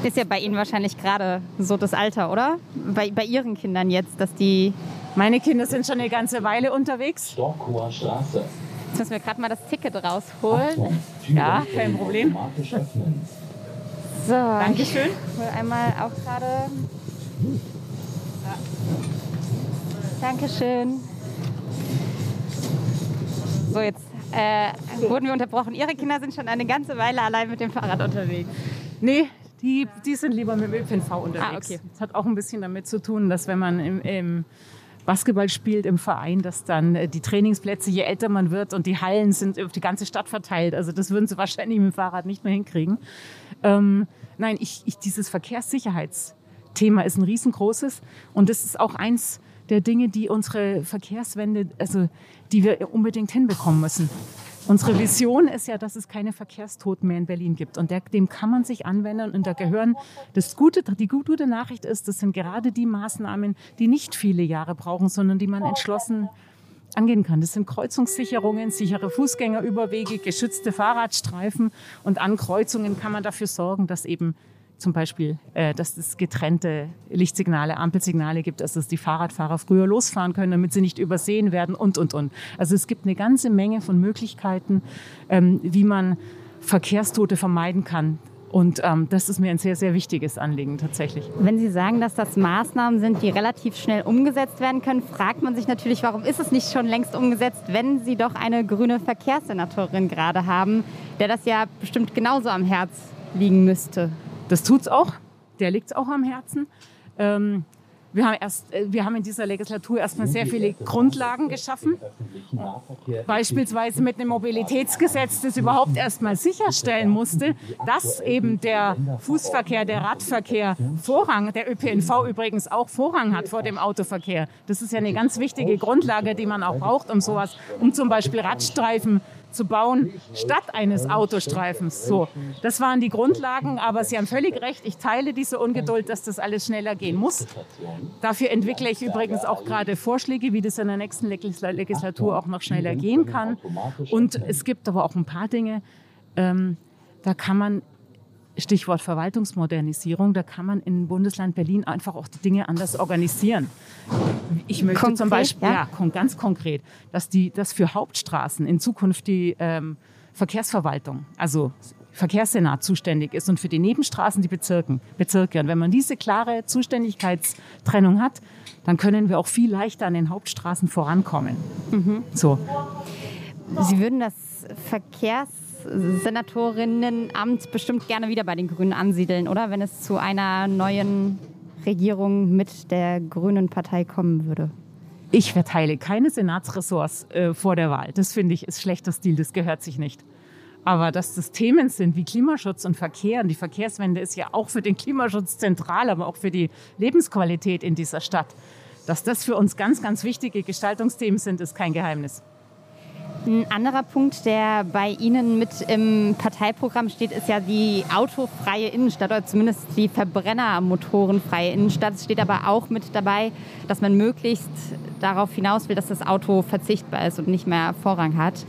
Ist ja bei Ihnen wahrscheinlich gerade so das Alter, oder? Bei Ihren Kindern jetzt, dass die... Meine Kinder sind schon eine ganze Weile unterwegs. Stockhoher Straße. Jetzt müssen wir gerade mal das Ticket rausholen. Achtung, ja, kein Problem. So, Dankeschön. Ich hole einmal auch gerade. Ja. Dankeschön. So, jetzt wurden wir unterbrochen. Ihre Kinder sind schon eine ganze Weile allein mit dem Fahrrad unterwegs. Nee, die sind lieber mit dem ÖPNV unterwegs. Ah, okay. Das hat auch ein bisschen damit zu tun, dass wenn man im Basketball spielt im Verein, dass dann die Trainingsplätze, je älter man wird, und die Hallen sind auf die ganze Stadt verteilt. Also das würden sie wahrscheinlich mit dem Fahrrad nicht mehr hinkriegen. Nein, dieses Verkehrssicherheitsthema ist ein riesengroßes, und das ist auch eins der Dinge, die unsere Verkehrswende, also die wir unbedingt hinbekommen müssen. Unsere Vision ist ja, dass es keine Verkehrstoten mehr in Berlin gibt. Und dem kann man sich anwenden. Und da gehören, die gute Nachricht ist, das sind gerade die Maßnahmen, die nicht viele Jahre brauchen, sondern die man entschlossen angehen kann. Das sind Kreuzungssicherungen, sichere Fußgängerüberwege, geschützte Fahrradstreifen. Und an Kreuzungen kann man dafür sorgen, dass eben zum Beispiel, dass es getrennte Lichtsignale, Ampelsignale gibt, also dass die Fahrradfahrer früher losfahren können, damit sie nicht übersehen werden und. Also es gibt eine ganze Menge von Möglichkeiten, wie man Verkehrstote vermeiden kann. Und das ist mir ein sehr, sehr wichtiges Anliegen tatsächlich. Wenn Sie sagen, dass das Maßnahmen sind, die relativ schnell umgesetzt werden können, fragt man sich natürlich, warum ist es nicht schon längst umgesetzt, wenn Sie doch eine grüne Verkehrssenatorin gerade haben, der das ja bestimmt genauso am Herz liegen müsste. Das tut's auch. Der liegt's auch am Herzen. Wir haben in dieser Legislatur erstmal sehr viele Grundlagen geschaffen. Beispielsweise mit einem Mobilitätsgesetz, das überhaupt erstmal sicherstellen musste, dass eben der Fußverkehr, der Radverkehr Vorrang, der ÖPNV übrigens auch Vorrang hat vor dem Autoverkehr. Das ist ja eine ganz wichtige Grundlage, die man auch braucht, um sowas, um zum Beispiel Radstreifen zu bauen, statt eines Autostreifens. So, das waren die Grundlagen, aber Sie haben völlig recht, ich teile diese Ungeduld, dass das alles schneller gehen muss. Dafür entwickle ich übrigens auch gerade Vorschläge, wie das in der nächsten Legislatur auch noch schneller gehen kann. Und es gibt aber auch ein paar Dinge, da kann man, Stichwort Verwaltungsmodernisierung, da kann man im Bundesland Berlin einfach auch die Dinge anders organisieren. Ich möchte konkret, zum Beispiel, ganz konkret, dass für Hauptstraßen in Zukunft die Verkehrsverwaltung, also Verkehrssenat zuständig ist und für die Nebenstraßen die Bezirke. Und wenn man diese klare Zuständigkeitstrennung hat, dann können wir auch viel leichter an den Hauptstraßen vorankommen. Mhm. So. Sie würden das Verkehrssenatorinnen-Amt bestimmt gerne wieder bei den Grünen ansiedeln, oder? Wenn es zu einer neuen Regierung mit der Grünen Partei kommen würde. Ich verteile keine Senatsressorts vor der Wahl. Das finde ich ist schlechter Stil, das gehört sich nicht. Aber dass das Themen sind wie Klimaschutz und Verkehr, und die Verkehrswende ist ja auch für den Klimaschutz zentral, aber auch für die Lebensqualität in dieser Stadt, dass das für uns ganz, ganz wichtige Gestaltungsthemen sind, ist kein Geheimnis. Ein anderer Punkt, der bei Ihnen mit im Parteiprogramm steht, ist ja die autofreie Innenstadt oder zumindest die verbrennermotorenfreie Innenstadt. Es steht aber auch mit dabei, dass man möglichst darauf hinaus will, dass das Auto verzichtbar ist und nicht mehr Vorrang hat.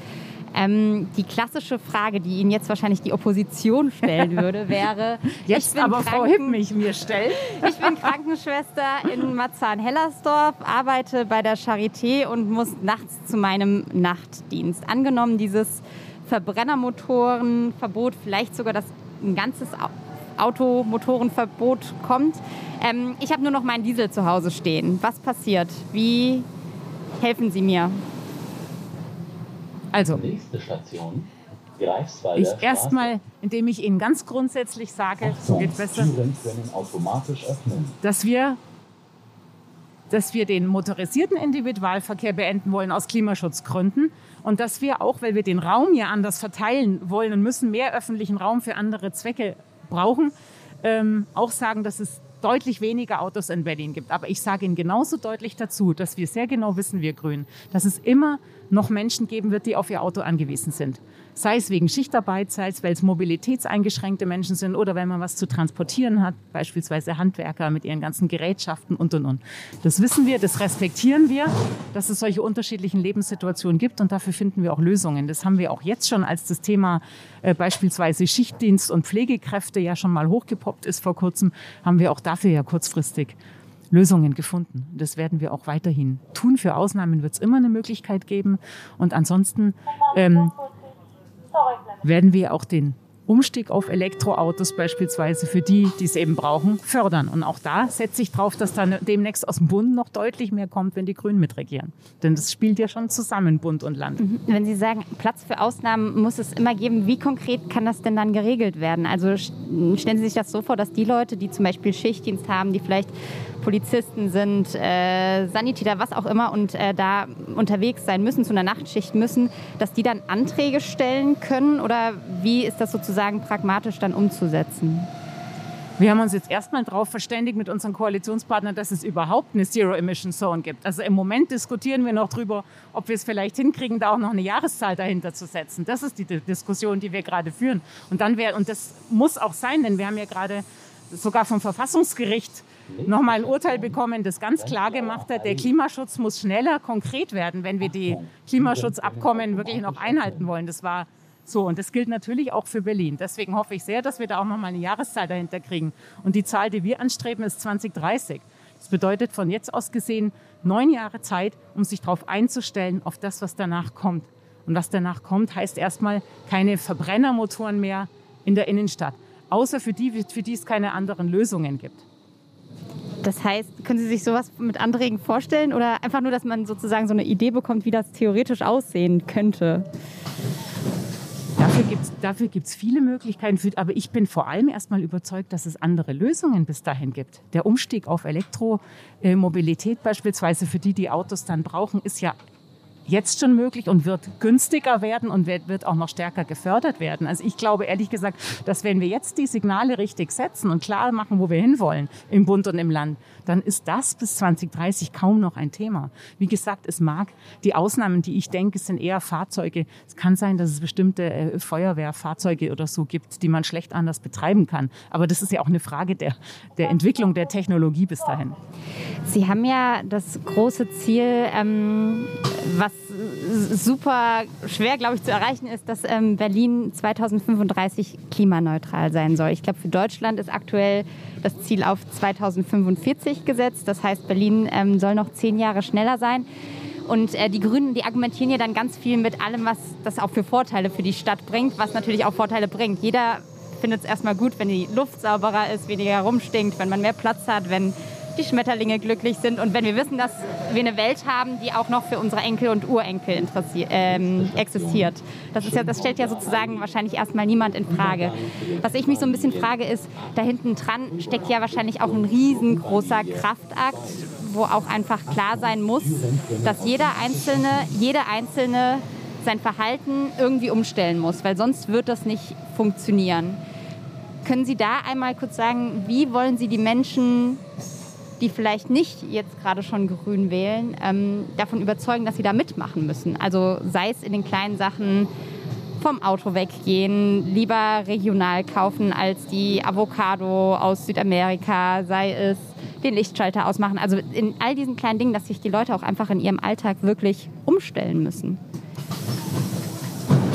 Die klassische Frage, die Ihnen jetzt wahrscheinlich die Opposition stellen würde, wäre... Jetzt aber Frau Hipp mich mir stellt. Ich bin Krankenschwester in Marzahn-Hellersdorf, arbeite bei der Charité und muss nachts zu meinem Nachtdienst. Angenommen, dieses Verbrennermotorenverbot, vielleicht sogar das ein ganzes Automotorenverbot kommt. Ich habe nur noch meinen Diesel zu Hause stehen. Was passiert? Wie helfen Sie mir? Also, ich erstmal, indem ich Ihnen ganz grundsätzlich sage, so geht besser, dass wir den motorisierten Individualverkehr beenden wollen aus Klimaschutzgründen und dass wir auch, weil wir den Raum ja anders verteilen wollen und müssen, mehr öffentlichen Raum für andere Zwecke brauchen, auch sagen, dass es deutlich weniger Autos in Berlin gibt. Aber ich sage Ihnen genauso deutlich dazu, dass wir sehr genau wissen, wir Grünen, dass es immer noch Menschen geben wird, die auf ihr Auto angewiesen sind. Sei es wegen Schichtarbeit, sei es, weil es mobilitätseingeschränkte Menschen sind oder wenn man was zu transportieren hat, beispielsweise Handwerker mit ihren ganzen Gerätschaften und. Das wissen wir, das respektieren wir, dass es solche unterschiedlichen Lebenssituationen gibt und dafür finden wir auch Lösungen. Das haben wir auch jetzt schon, als das Thema beispielsweise Schichtdienst und Pflegekräfte ja schon mal hochgepoppt ist vor kurzem, haben wir auch dafür ja kurzfristig Lösungen gefunden. Das werden wir auch weiterhin tun. Für Ausnahmen wird es immer eine Möglichkeit geben. Und ansonsten werden wir auch den Umstieg auf Elektroautos beispielsweise für die, die es eben brauchen, fördern. Und auch da setze ich drauf, dass dann demnächst aus dem Bund noch deutlich mehr kommt, wenn die Grünen mitregieren. Denn das spielt ja schon zusammen, Bund und Land. Wenn Sie sagen, Platz für Ausnahmen muss es immer geben, wie konkret kann das denn dann geregelt werden? Also stellen Sie sich das so vor, dass die Leute, die zum Beispiel Schichtdienst haben, die vielleicht Polizisten sind, Sanitäter, was auch immer und da unterwegs sein müssen, zu einer Nachtschicht müssen, dass die dann Anträge stellen können? Oder wie ist das sozusagen pragmatisch dann umzusetzen? Wir haben uns jetzt erstmal darauf verständigt mit unseren Koalitionspartnern, dass es überhaupt eine Zero-Emission-Zone gibt. Also im Moment diskutieren wir noch darüber, ob wir es vielleicht hinkriegen, da auch noch eine Jahreszahl dahinter zu setzen. Das ist die Diskussion, die wir gerade führen. Und dann wäre, und das muss auch sein, denn wir haben ja gerade sogar vom Verfassungsgericht nochmal ein Urteil bekommen, das ganz klar gemacht hat, der Klimaschutz muss schneller konkret werden, wenn wir die Klimaschutzabkommen wirklich noch einhalten wollen. Das war so, und das gilt natürlich auch für Berlin. Deswegen hoffe ich sehr, dass wir da auch nochmal eine Jahreszahl dahinter kriegen. Und die Zahl, die wir anstreben, ist 2030. Das bedeutet von jetzt aus gesehen 9 Jahre Zeit, um sich darauf einzustellen, auf das, was danach kommt. Und was danach kommt, heißt erstmal keine Verbrennermotoren mehr in der Innenstadt. Außer für die es keine anderen Lösungen gibt. Das heißt, können Sie sich sowas mit Anträgen vorstellen? Oder einfach nur, dass man sozusagen so eine Idee bekommt, wie das theoretisch aussehen könnte? Dafür gibt es viele Möglichkeiten, aber ich bin vor allem erstmal überzeugt, dass es andere Lösungen bis dahin gibt. Der Umstieg auf Elektromobilität beispielsweise für die, die Autos dann brauchen, ist ja jetzt schon möglich und wird günstiger werden und wird auch noch stärker gefördert werden. Also ich glaube ehrlich gesagt, dass wenn wir jetzt die Signale richtig setzen und klar machen, wo wir hinwollen, im Bund und im Land, dann ist das bis 2030 kaum noch ein Thema. Wie gesagt, es mag die Ausnahmen, die ich denke, sind eher Fahrzeuge. Es kann sein, dass es bestimmte Feuerwehrfahrzeuge oder so gibt, die man schlecht anders betreiben kann. Aber das ist ja auch eine Frage der Entwicklung der Technologie bis dahin. Sie haben ja das große Ziel, was super schwer, glaube ich, zu erreichen ist, dass Berlin 2035 klimaneutral sein soll. Ich glaube, für Deutschland ist aktuell das Ziel auf 2045 gesetzt. Das heißt, Berlin soll noch 10 Jahre schneller sein. Und die Grünen, die argumentieren ja dann ganz viel mit allem, was das auch für Vorteile für die Stadt bringt, was natürlich auch Vorteile bringt. Jeder findet es erstmal gut, wenn die Luft sauberer ist, weniger rumstinkt, wenn man mehr Platz hat, wenn die Schmetterlinge glücklich sind und wenn wir wissen, dass wir eine Welt haben, die auch noch für unsere Enkel und Urenkel existiert. Das stellt ja sozusagen wahrscheinlich erstmal niemand in Frage. Was ich mich so ein bisschen frage ist, da hinten dran steckt ja wahrscheinlich auch ein riesengroßer Kraftakt, wo auch einfach klar sein muss, dass jeder Einzelne sein Verhalten irgendwie umstellen muss, weil sonst wird das nicht funktionieren. Können Sie da einmal kurz sagen, wie wollen Sie die Menschen, die vielleicht nicht jetzt gerade schon grün wählen, davon überzeugen, dass sie da mitmachen müssen? Also sei es in den kleinen Sachen, vom Auto weggehen, lieber regional kaufen als die Avocado aus Südamerika, sei es den Lichtschalter ausmachen. Also in all diesen kleinen Dingen, dass sich die Leute auch einfach in ihrem Alltag wirklich umstellen müssen.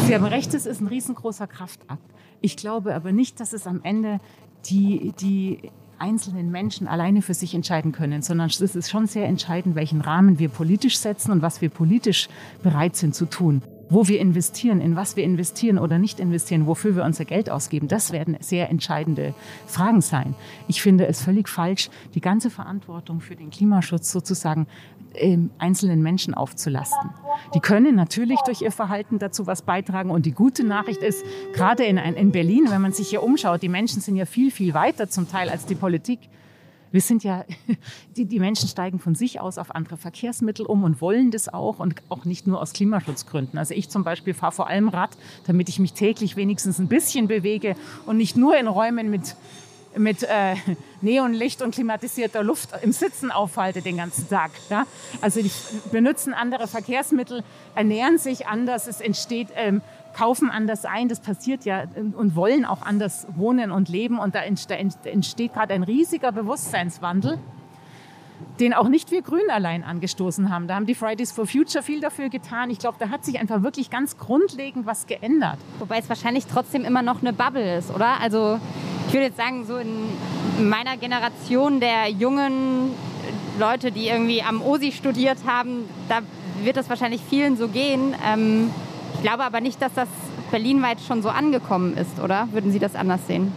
Sie haben recht, es ist ein riesengroßer Kraftakt. Ich glaube aber nicht, dass es am Ende die einzelnen Menschen alleine für sich entscheiden können, sondern es ist schon sehr entscheidend, welchen Rahmen wir politisch setzen und was wir politisch bereit sind zu tun. Wo wir investieren, in was wir investieren oder nicht investieren, wofür wir unser Geld ausgeben, das werden sehr entscheidende Fragen sein. Ich finde es völlig falsch, die ganze Verantwortung für den Klimaschutz sozusagen einzelnen Menschen aufzulasten. Die können natürlich durch ihr Verhalten dazu was beitragen. Und die gute Nachricht ist, gerade in Berlin, wenn man sich hier umschaut, die Menschen sind ja viel, viel weiter zum Teil als die Politik. Wir sind ja, die Menschen steigen von sich aus auf andere Verkehrsmittel um und wollen das auch und auch nicht nur aus Klimaschutzgründen. Also ich zum Beispiel fahre vor allem Rad, damit ich mich täglich wenigstens ein bisschen bewege und nicht nur in Räumen mit Neonlicht und klimatisierter Luft im Sitzen aufhalte den ganzen Tag. Ja? Also die benutzen andere Verkehrsmittel, ernähren sich anders, es entsteht, kaufen anders ein, das passiert ja, und wollen auch anders wohnen und leben. Und da entsteht gerade ein riesiger Bewusstseinswandel, den auch nicht wir Grünen allein angestoßen haben. Da haben die Fridays for Future viel dafür getan. Ich glaube, da hat sich einfach wirklich ganz grundlegend was geändert. Wobei es wahrscheinlich trotzdem immer noch eine Bubble ist, oder? Also ich würde jetzt sagen, so in meiner Generation der jungen Leute, die irgendwie am OSI studiert haben, da wird das wahrscheinlich vielen so gehen. Ich glaube aber nicht, dass das berlinweit schon so angekommen ist, oder? Würden Sie das anders sehen?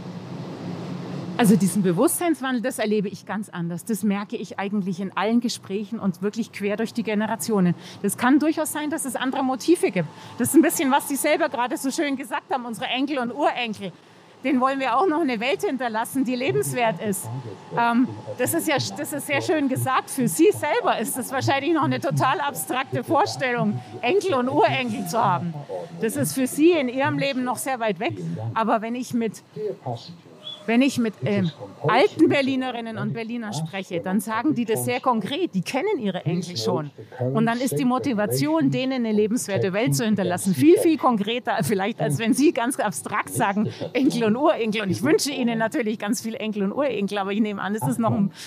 Also diesen Bewusstseinswandel, das erlebe ich ganz anders. Das merke ich eigentlich in allen Gesprächen und wirklich quer durch die Generationen. Das kann durchaus sein, dass es andere Motive gibt. Das ist ein bisschen, was Sie selber gerade so schön gesagt haben, unsere Enkel und Urenkel. Den wollen wir auch noch eine Welt hinterlassen, die lebenswert ist. Das ist sehr schön gesagt. Für Sie selber ist das wahrscheinlich noch eine total abstrakte Vorstellung, Enkel und Urenkel zu haben. Das ist für Sie in Ihrem Leben noch sehr weit weg. Aber wenn ich mit Wenn ich mit alten Berlinerinnen und Berlinern spreche, dann sagen die das sehr konkret. Die kennen ihre Enkel schon. Und dann ist die Motivation, denen eine lebenswerte Welt zu hinterlassen, viel, viel konkreter vielleicht, als wenn Sie ganz abstrakt sagen, Enkel und Urenkel. Und ich wünsche Ihnen natürlich ganz viel Enkel und Urenkel, aber ich nehme an, es ist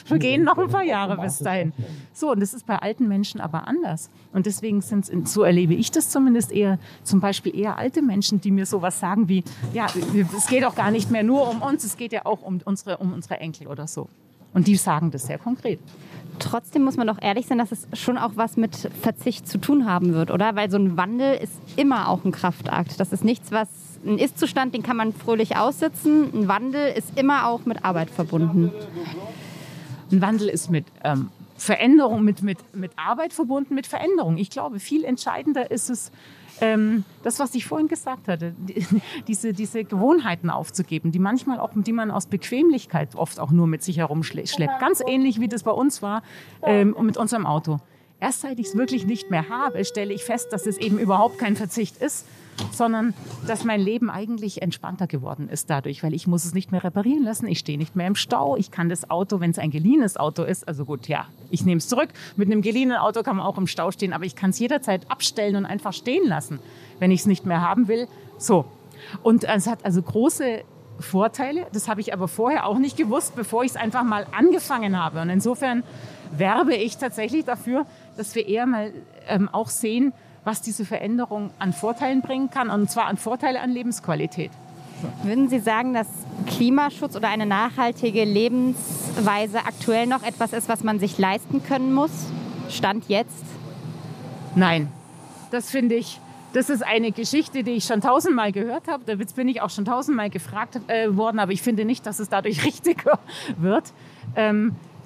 vergehen noch ein paar Jahre bis dahin. So, und das ist bei alten Menschen aber anders. Und deswegen sind es, so erlebe ich das zumindest eher, zum Beispiel eher alte Menschen, die mir sowas sagen wie, ja, es geht doch gar nicht mehr nur um uns, es geht ja auch um unsere Enkel oder so. Und die sagen das sehr konkret. Trotzdem muss man doch ehrlich sein, dass es schon auch was mit Verzicht zu tun haben wird, oder? Weil so ein Wandel ist immer auch ein Kraftakt. Das ist nichts, was ein Ist-Zustand, den kann man fröhlich aussitzen. Ein Wandel ist immer auch mit Arbeit verbunden. Ein Wandel ist mit Veränderung, mit Arbeit verbunden, mit Veränderung. Ich glaube, viel entscheidender ist es, das, was ich vorhin gesagt hatte, diese Gewohnheiten aufzugeben, die manchmal auch, die man aus Bequemlichkeit oft auch nur mit sich herumschleppt. Ganz ähnlich, wie das bei uns war mit unserem Auto. Erst seit ich es wirklich nicht mehr habe, stelle ich fest, dass es eben überhaupt kein Verzicht ist, sondern dass mein Leben eigentlich entspannter geworden ist dadurch, weil ich muss es nicht mehr reparieren lassen, ich stehe nicht mehr im Stau, ich kann das Auto, wenn es ein geliehenes Auto ist, also gut, ja, ich nehme es zurück, mit einem geliehenen Auto kann man auch im Stau stehen, aber ich kann es jederzeit abstellen und einfach stehen lassen, wenn ich es nicht mehr haben will. So. Und es hat also große Vorteile, das habe ich aber vorher auch nicht gewusst, bevor ich es einfach mal angefangen habe. Und insofern werbe ich tatsächlich dafür, dass wir eher mal auch sehen, was diese Veränderung an Vorteilen bringen kann, und zwar an Vorteile an Lebensqualität. Würden Sie sagen, dass Klimaschutz oder eine nachhaltige Lebensweise aktuell noch etwas ist, was man sich leisten können muss, Stand jetzt? Nein, das finde ich, das ist eine Geschichte, die ich schon 1000-mal gehört habe. Da bin ich auch schon 1000-mal gefragt worden, aber ich finde nicht, dass es dadurch richtiger wird.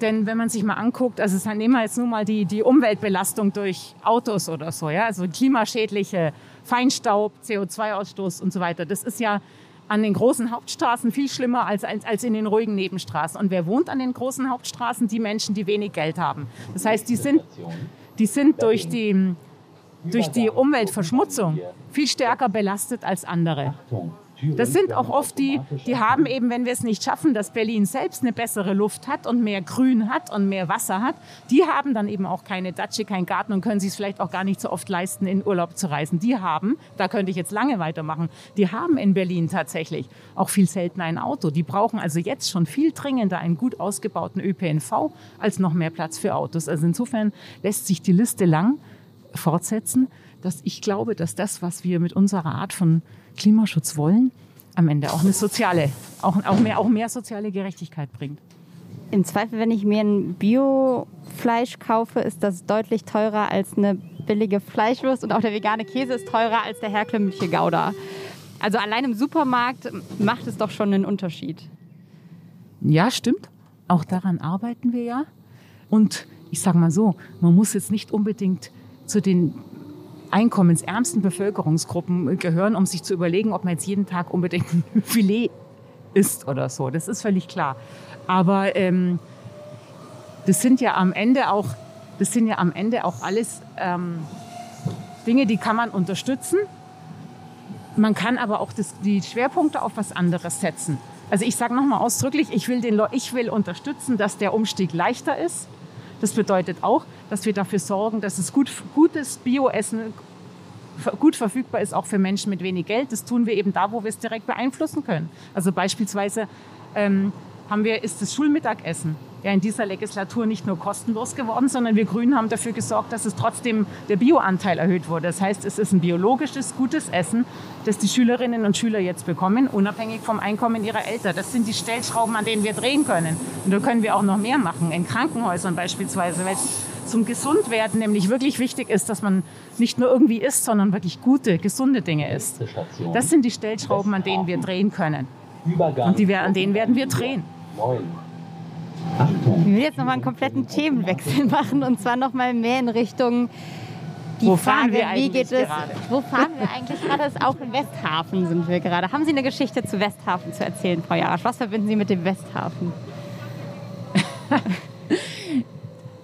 Denn wenn man sich mal anguckt, also nehmen wir jetzt nur mal die Umweltbelastung durch Autos oder so, ja, also klimaschädliche Feinstaub, CO2-Ausstoß und so weiter, das ist ja an den großen Hauptstraßen viel schlimmer als in den ruhigen Nebenstraßen. Und wer wohnt an den großen Hauptstraßen? Die Menschen, die wenig Geld haben. Das heißt, die sind durch die Umweltverschmutzung viel stärker belastet als andere. Das sind auch oft die haben eben, wenn wir es nicht schaffen, dass Berlin selbst eine bessere Luft hat und mehr Grün hat und mehr Wasser hat, die haben dann eben auch keine Datsche, keinen Garten und können sich es vielleicht auch gar nicht so oft leisten, in Urlaub zu reisen. Die haben, da könnte ich jetzt lange weitermachen, die haben in Berlin tatsächlich auch viel seltener ein Auto. Die brauchen also jetzt schon viel dringender einen gut ausgebauten ÖPNV als noch mehr Platz für Autos. Also insofern lässt sich die Liste lang fortsetzen, dass ich glaube, dass das, was wir mit unserer Art von Klimaschutz wollen, am Ende auch eine soziale, auch mehr soziale Gerechtigkeit bringt. Im Zweifel, wenn ich mir ein Biofleisch kaufe, ist das deutlich teurer als eine billige Fleischwurst, und auch der vegane Käse ist teurer als der herkömmliche Gouda. Also allein im Supermarkt macht es doch schon einen Unterschied. Ja, stimmt. Auch daran arbeiten wir ja. Und ich sage mal so, man muss jetzt nicht unbedingt zu den einkommensärmsten Bevölkerungsgruppen gehören, um sich zu überlegen, ob man jetzt jeden Tag unbedingt ein Filet isst oder so. Das ist völlig klar. Aber das sind ja am Ende auch alles Dinge, die kann man unterstützen. Man kann aber auch die Schwerpunkte auf was anderes setzen. Also ich sage nochmal ausdrücklich, ich will unterstützen, dass der Umstieg leichter ist. Das bedeutet auch, dass wir dafür sorgen, dass es gutes Bioessen gut verfügbar ist, auch für Menschen mit wenig Geld. Das tun wir eben da, wo wir es direkt beeinflussen können. Also beispielsweise ist das Schulmittagessen ja in dieser Legislatur nicht nur kostenlos geworden, sondern wir Grünen haben dafür gesorgt, dass es trotzdem der Bioanteil erhöht wurde. Das heißt, es ist ein biologisches, gutes Essen, das die Schülerinnen und Schüler jetzt bekommen, unabhängig vom Einkommen ihrer Eltern. Das sind die Stellschrauben, an denen wir drehen können. Und da können wir auch noch mehr machen, in Krankenhäusern beispielsweise, weil es zum Gesundwerden nämlich wirklich wichtig ist, dass man nicht nur irgendwie isst, sondern wirklich gute, gesunde Dinge isst. Das sind die Stellschrauben, an denen wir drehen können. Und an denen werden wir drehen. Ich will jetzt nochmal einen kompletten Themenwechsel machen, und zwar nochmal mehr in Richtung die Frage, wie geht es, wo fahren wir eigentlich gerade? Ist auch in Westhafen sind wir gerade. Haben Sie eine Geschichte zu Westhafen zu erzählen, Frau Jarasch? Was verbinden Sie mit dem Westhafen?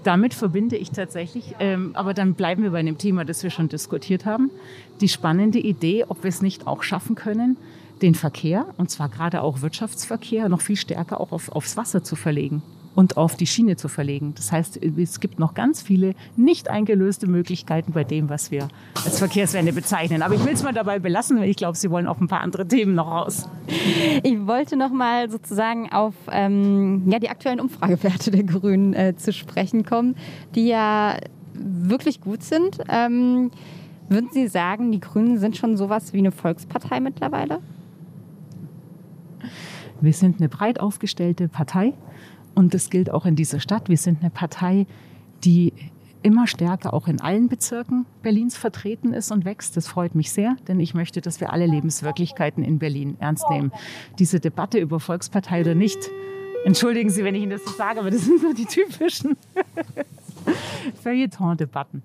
Damit verbinde ich tatsächlich, aber dann bleiben wir bei dem Thema, das wir schon diskutiert haben, die spannende Idee, ob wir es nicht auch schaffen können, den Verkehr, und zwar gerade auch Wirtschaftsverkehr, noch viel stärker auch aufs Wasser zu verlegen und auf die Schiene zu verlegen. Das heißt, es gibt noch ganz viele nicht eingelöste Möglichkeiten bei dem, was wir als Verkehrswende bezeichnen. Aber ich will es mal dabei belassen, weil ich glaube, Sie wollen auf ein paar andere Themen noch raus. Ich wollte noch mal sozusagen auf die aktuellen Umfragewerte der Grünen zu sprechen kommen, die ja wirklich gut sind. Würden Sie sagen, die Grünen sind schon sowas wie eine Volkspartei mittlerweile? Wir sind eine breit aufgestellte Partei und das gilt auch in dieser Stadt. Wir sind eine Partei, die immer stärker auch in allen Bezirken Berlins vertreten ist und wächst. Das freut mich sehr, denn ich möchte, dass wir alle Lebenswirklichkeiten in Berlin ernst nehmen. Diese Debatte über Volkspartei oder nicht, entschuldigen Sie, wenn ich Ihnen das so sage, aber das sind so die typischen Feuilleton-Debatten.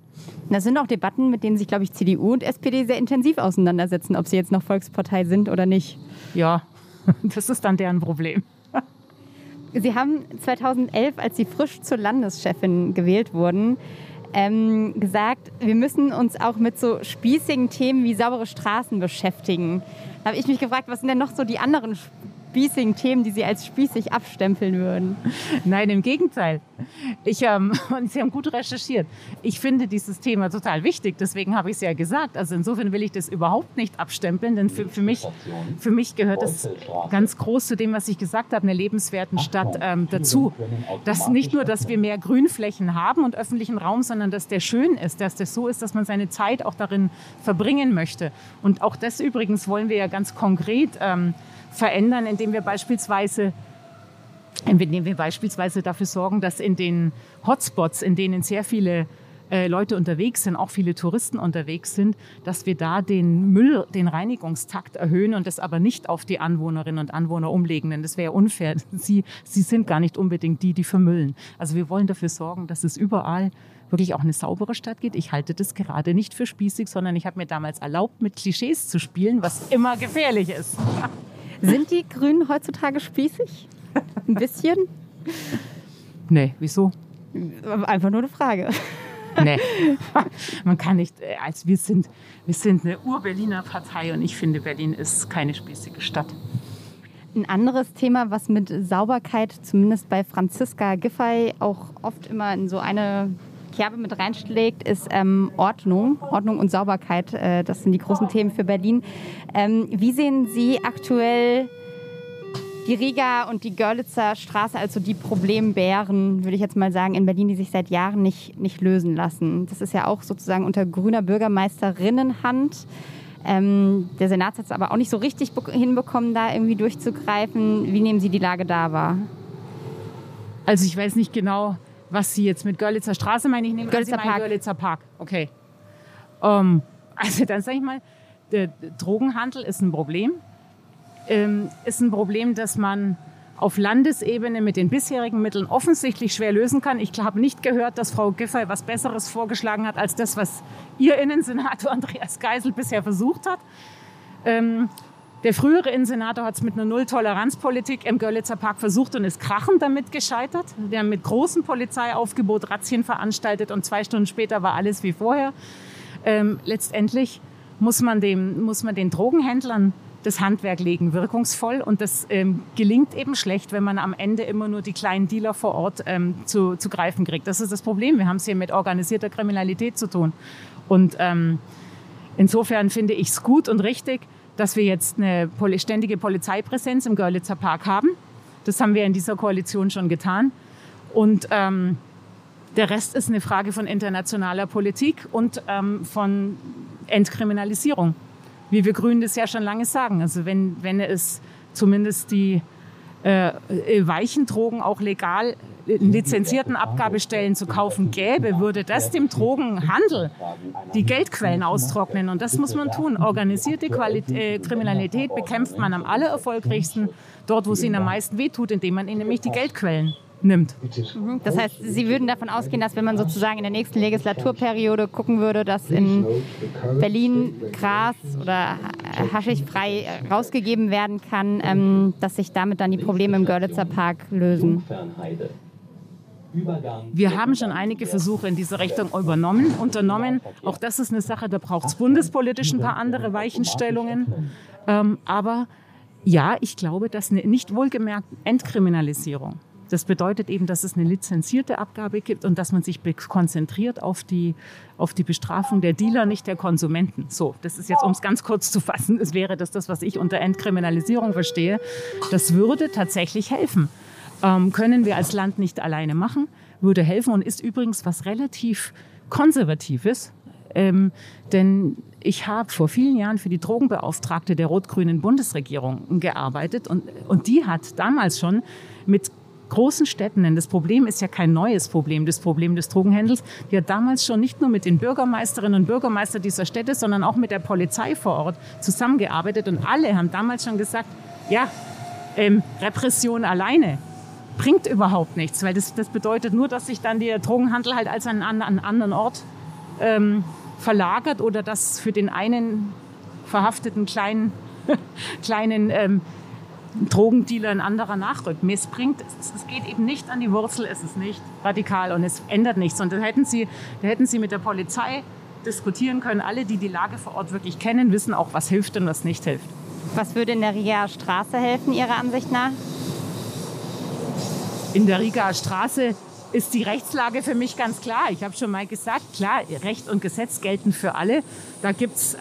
Das sind auch Debatten, mit denen sich, glaube ich, CDU und SPD sehr intensiv auseinandersetzen, ob sie jetzt noch Volkspartei sind oder nicht. Ja, das ist dann deren Problem. Sie haben 2011, als Sie frisch zur Landeschefin gewählt wurden, gesagt, wir müssen uns auch mit so spießigen Themen wie saubere Straßen beschäftigen. Da habe ich mich gefragt, was sind denn noch so die anderen spießigen Themen, die Sie als spießig abstempeln würden? Nein, im Gegenteil. Und Sie haben gut recherchiert. Ich finde dieses Thema total wichtig, deswegen habe ich es ja gesagt. Also insofern will ich das überhaupt nicht abstempeln, denn für mich gehört es ganz groß zu dem, was ich gesagt habe, einer lebenswerten Stadt dazu. Dass nicht nur, dass wir mehr Grünflächen haben und öffentlichen Raum, sondern dass der schön ist, dass das so ist, dass man seine Zeit auch darin verbringen möchte. Und auch das übrigens wollen wir ja ganz konkret verändern, indem wir beispielsweise dafür sorgen, dass in den Hotspots, in denen sehr viele Leute unterwegs sind, auch viele Touristen unterwegs sind, dass wir da den Reinigungstakt erhöhen und das aber nicht auf die Anwohnerinnen und Anwohner umlegen, denn das wäre unfair. Sie sind gar nicht unbedingt die vermüllen. Also wir wollen dafür sorgen, dass es überall wirklich auch eine saubere Stadt geht. Ich halte das gerade nicht für spießig, sondern ich habe mir damals erlaubt, mit Klischees zu spielen, was immer gefährlich ist. Sind die Grünen heutzutage spießig? Ein bisschen? Nee, wieso? Einfach nur eine Frage. Nee, man kann nicht. Also wir sind eine Ur-Berliner Partei und ich finde, Berlin ist keine spießige Stadt. Ein anderes Thema, was mit Sauberkeit, zumindest bei Franziska Giffey, auch oft immer in so eine Kerbe mit reinschlägt, ist Ordnung und Sauberkeit. Das sind die großen Themen für Berlin. Wie sehen Sie aktuell die Rigaer und die Görlitzer Straße, also die Problembären, würde ich jetzt mal sagen, in Berlin, die sich seit Jahren nicht lösen lassen? Das ist ja auch sozusagen unter grüner Bürgermeisterinnenhand. Der Senat hat es aber auch nicht so richtig hinbekommen, da irgendwie durchzugreifen. Wie nehmen Sie die Lage da wahr? Also ich weiß nicht genau, was Sie jetzt mit Görlitzer Straße meinen. Ich nehme Görlitzer Park. Görlitzer Park. Okay. Also dann sage ich mal, der Drogenhandel ist ein Problem. Ist ein Problem, das man auf Landesebene mit den bisherigen Mitteln offensichtlich schwer lösen kann. Ich habe nicht gehört, dass Frau Giffey was Besseres vorgeschlagen hat, als das, was Ihr Innensenator Andreas Geisel bisher versucht hat. Der frühere Innensenator hat es mit einer Null-Toleranz-Politik im Görlitzer Park versucht und ist krachend damit gescheitert. Der hat mit großem Polizeiaufgebot Razzien veranstaltet und 2 Stunden später war alles wie vorher. Letztendlich muss man den Drogenhändlern das Handwerk legen, wirkungsvoll. Und das gelingt eben schlecht, wenn man am Ende immer nur die kleinen Dealer vor Ort zu greifen kriegt. Das ist das Problem. Wir haben es hier mit organisierter Kriminalität zu tun. Und insofern finde ich es gut und richtig, dass wir jetzt eine ständige Polizeipräsenz im Görlitzer Park haben. Das haben wir in dieser Koalition schon getan. Und der Rest ist eine Frage von internationaler Politik und von Entkriminalisierung. Wie wir Grünen das ja schon lange sagen. Also wenn es zumindest die weichen Drogen auch legal in lizenzierten Abgabestellen zu kaufen gäbe, würde das dem Drogenhandel die Geldquellen austrocknen. Und das muss man tun. Organisierte Kriminalität bekämpft man am allererfolgreichsten dort, wo es ihnen am meisten wehtut, indem man ihnen nämlich die Geldquellen nimmt. Das heißt, Sie würden davon ausgehen, dass wenn man sozusagen in der nächsten Legislaturperiode gucken würde, dass in Berlin Gras oder Haschisch frei rausgegeben werden kann, dass sich damit dann die Probleme im Görlitzer Park lösen? Wir haben schon einige Versuche in diese Richtung unternommen. Auch das ist eine Sache, da braucht es bundespolitisch ein paar andere Weichenstellungen. Aber ja, ich glaube, dass eine nicht wohlgemerkt Entkriminalisierung, das bedeutet eben, dass es eine lizenzierte Abgabe gibt und dass man sich konzentriert auf die Bestrafung der Dealer, nicht der Konsumenten. So, das ist jetzt, um es ganz kurz zu fassen, es wäre das, was ich unter Entkriminalisierung verstehe. Das würde tatsächlich helfen. Können wir als Land nicht alleine machen, würde helfen und ist übrigens was relativ Konservatives. Denn ich habe vor vielen Jahren für die Drogenbeauftragte der rot-grünen Bundesregierung gearbeitet und die hat damals schon mit großen Städten, denn das Problem ist ja kein neues Problem des Drogenhandels, die hat damals schon nicht nur mit den Bürgermeisterinnen und Bürgermeistern dieser Städte, sondern auch mit der Polizei vor Ort zusammengearbeitet und alle haben damals schon gesagt, ja, Repression alleine bringt überhaupt nichts, weil das bedeutet nur, dass sich dann der Drogenhandel halt als an einen anderen Ort verlagert oder dass für den einen verhafteten kleinen Drogendealer ein anderer nachrückt. Es geht eben nicht an die Wurzel, es ist nicht radikal und es ändert nichts. Und da hätten Sie mit der Polizei diskutieren können. Alle, die Lage vor Ort wirklich kennen, wissen auch, was hilft und was nicht hilft. Was würde in der Rigaer Straße helfen, Ihrer Ansicht nach? In der Rigaer Straße ist die Rechtslage für mich ganz klar. Ich habe schon mal gesagt, klar, Recht und Gesetz gelten für alle. Da gibt es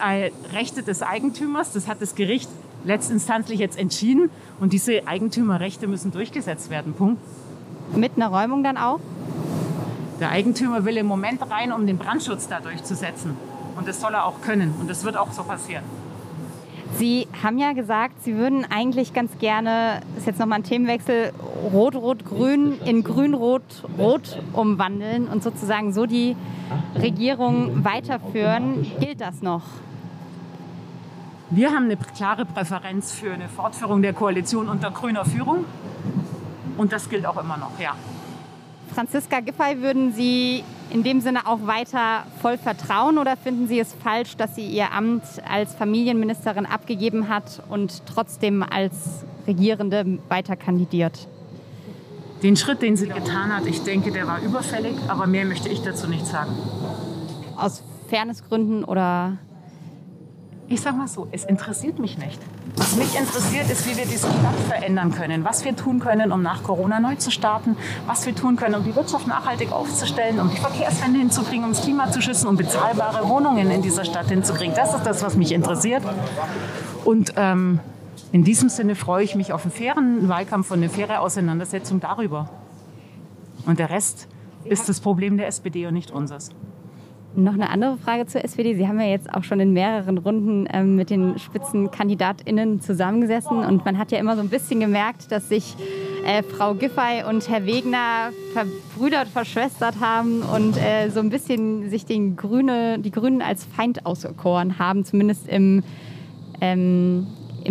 Rechte des Eigentümers, das hat das Gericht letztinstanzlich jetzt entschieden. Und diese Eigentümerrechte müssen durchgesetzt werden, Punkt. Mit einer Räumung dann auch? Der Eigentümer will im Moment rein, um den Brandschutz da durchzusetzen. Und das soll er auch können und das wird auch so passieren. Sie haben ja gesagt, Sie würden eigentlich ganz gerne, das ist jetzt nochmal ein Themenwechsel, Rot-Rot-Grün in Grün-Rot-Rot umwandeln und sozusagen so die Regierung weiterführen. Gilt das noch? Wir haben eine klare Präferenz für eine Fortführung der Koalition unter grüner Führung und das gilt auch immer noch, ja. Franziska Giffey, würden Sie in dem Sinne auch weiter voll vertrauen oder finden Sie es falsch, dass sie Ihr Amt als Familienministerin abgegeben hat und trotzdem als Regierende weiter kandidiert? Den Schritt, den sie getan hat, ich denke, der war überfällig, aber mehr möchte ich dazu nicht sagen. Aus Fairnessgründen oder? Ich sag mal so, es interessiert mich nicht. Was mich interessiert, ist, wie wir dieses Land verändern können. Was wir tun können, um nach Corona neu zu starten. Was wir tun können, um die Wirtschaft nachhaltig aufzustellen, um die Verkehrswende hinzukriegen, um das Klima zu schützen, um bezahlbare Wohnungen in dieser Stadt hinzukriegen. Das ist das, was mich interessiert. Und in diesem Sinne freue ich mich auf einen fairen Wahlkampf und eine faire Auseinandersetzung darüber. Und der Rest ist das Problem der SPD und nicht unseres. Noch eine andere Frage zur SPD. Sie haben ja jetzt auch schon in mehreren Runden mit den SpitzenkandidatInnen zusammengesessen und man hat ja immer so ein bisschen gemerkt, dass sich Frau Giffey und Herr Wegner verbrüdert, verschwestert haben und so ein bisschen sich die Grünen als Feind auserkoren haben, zumindest im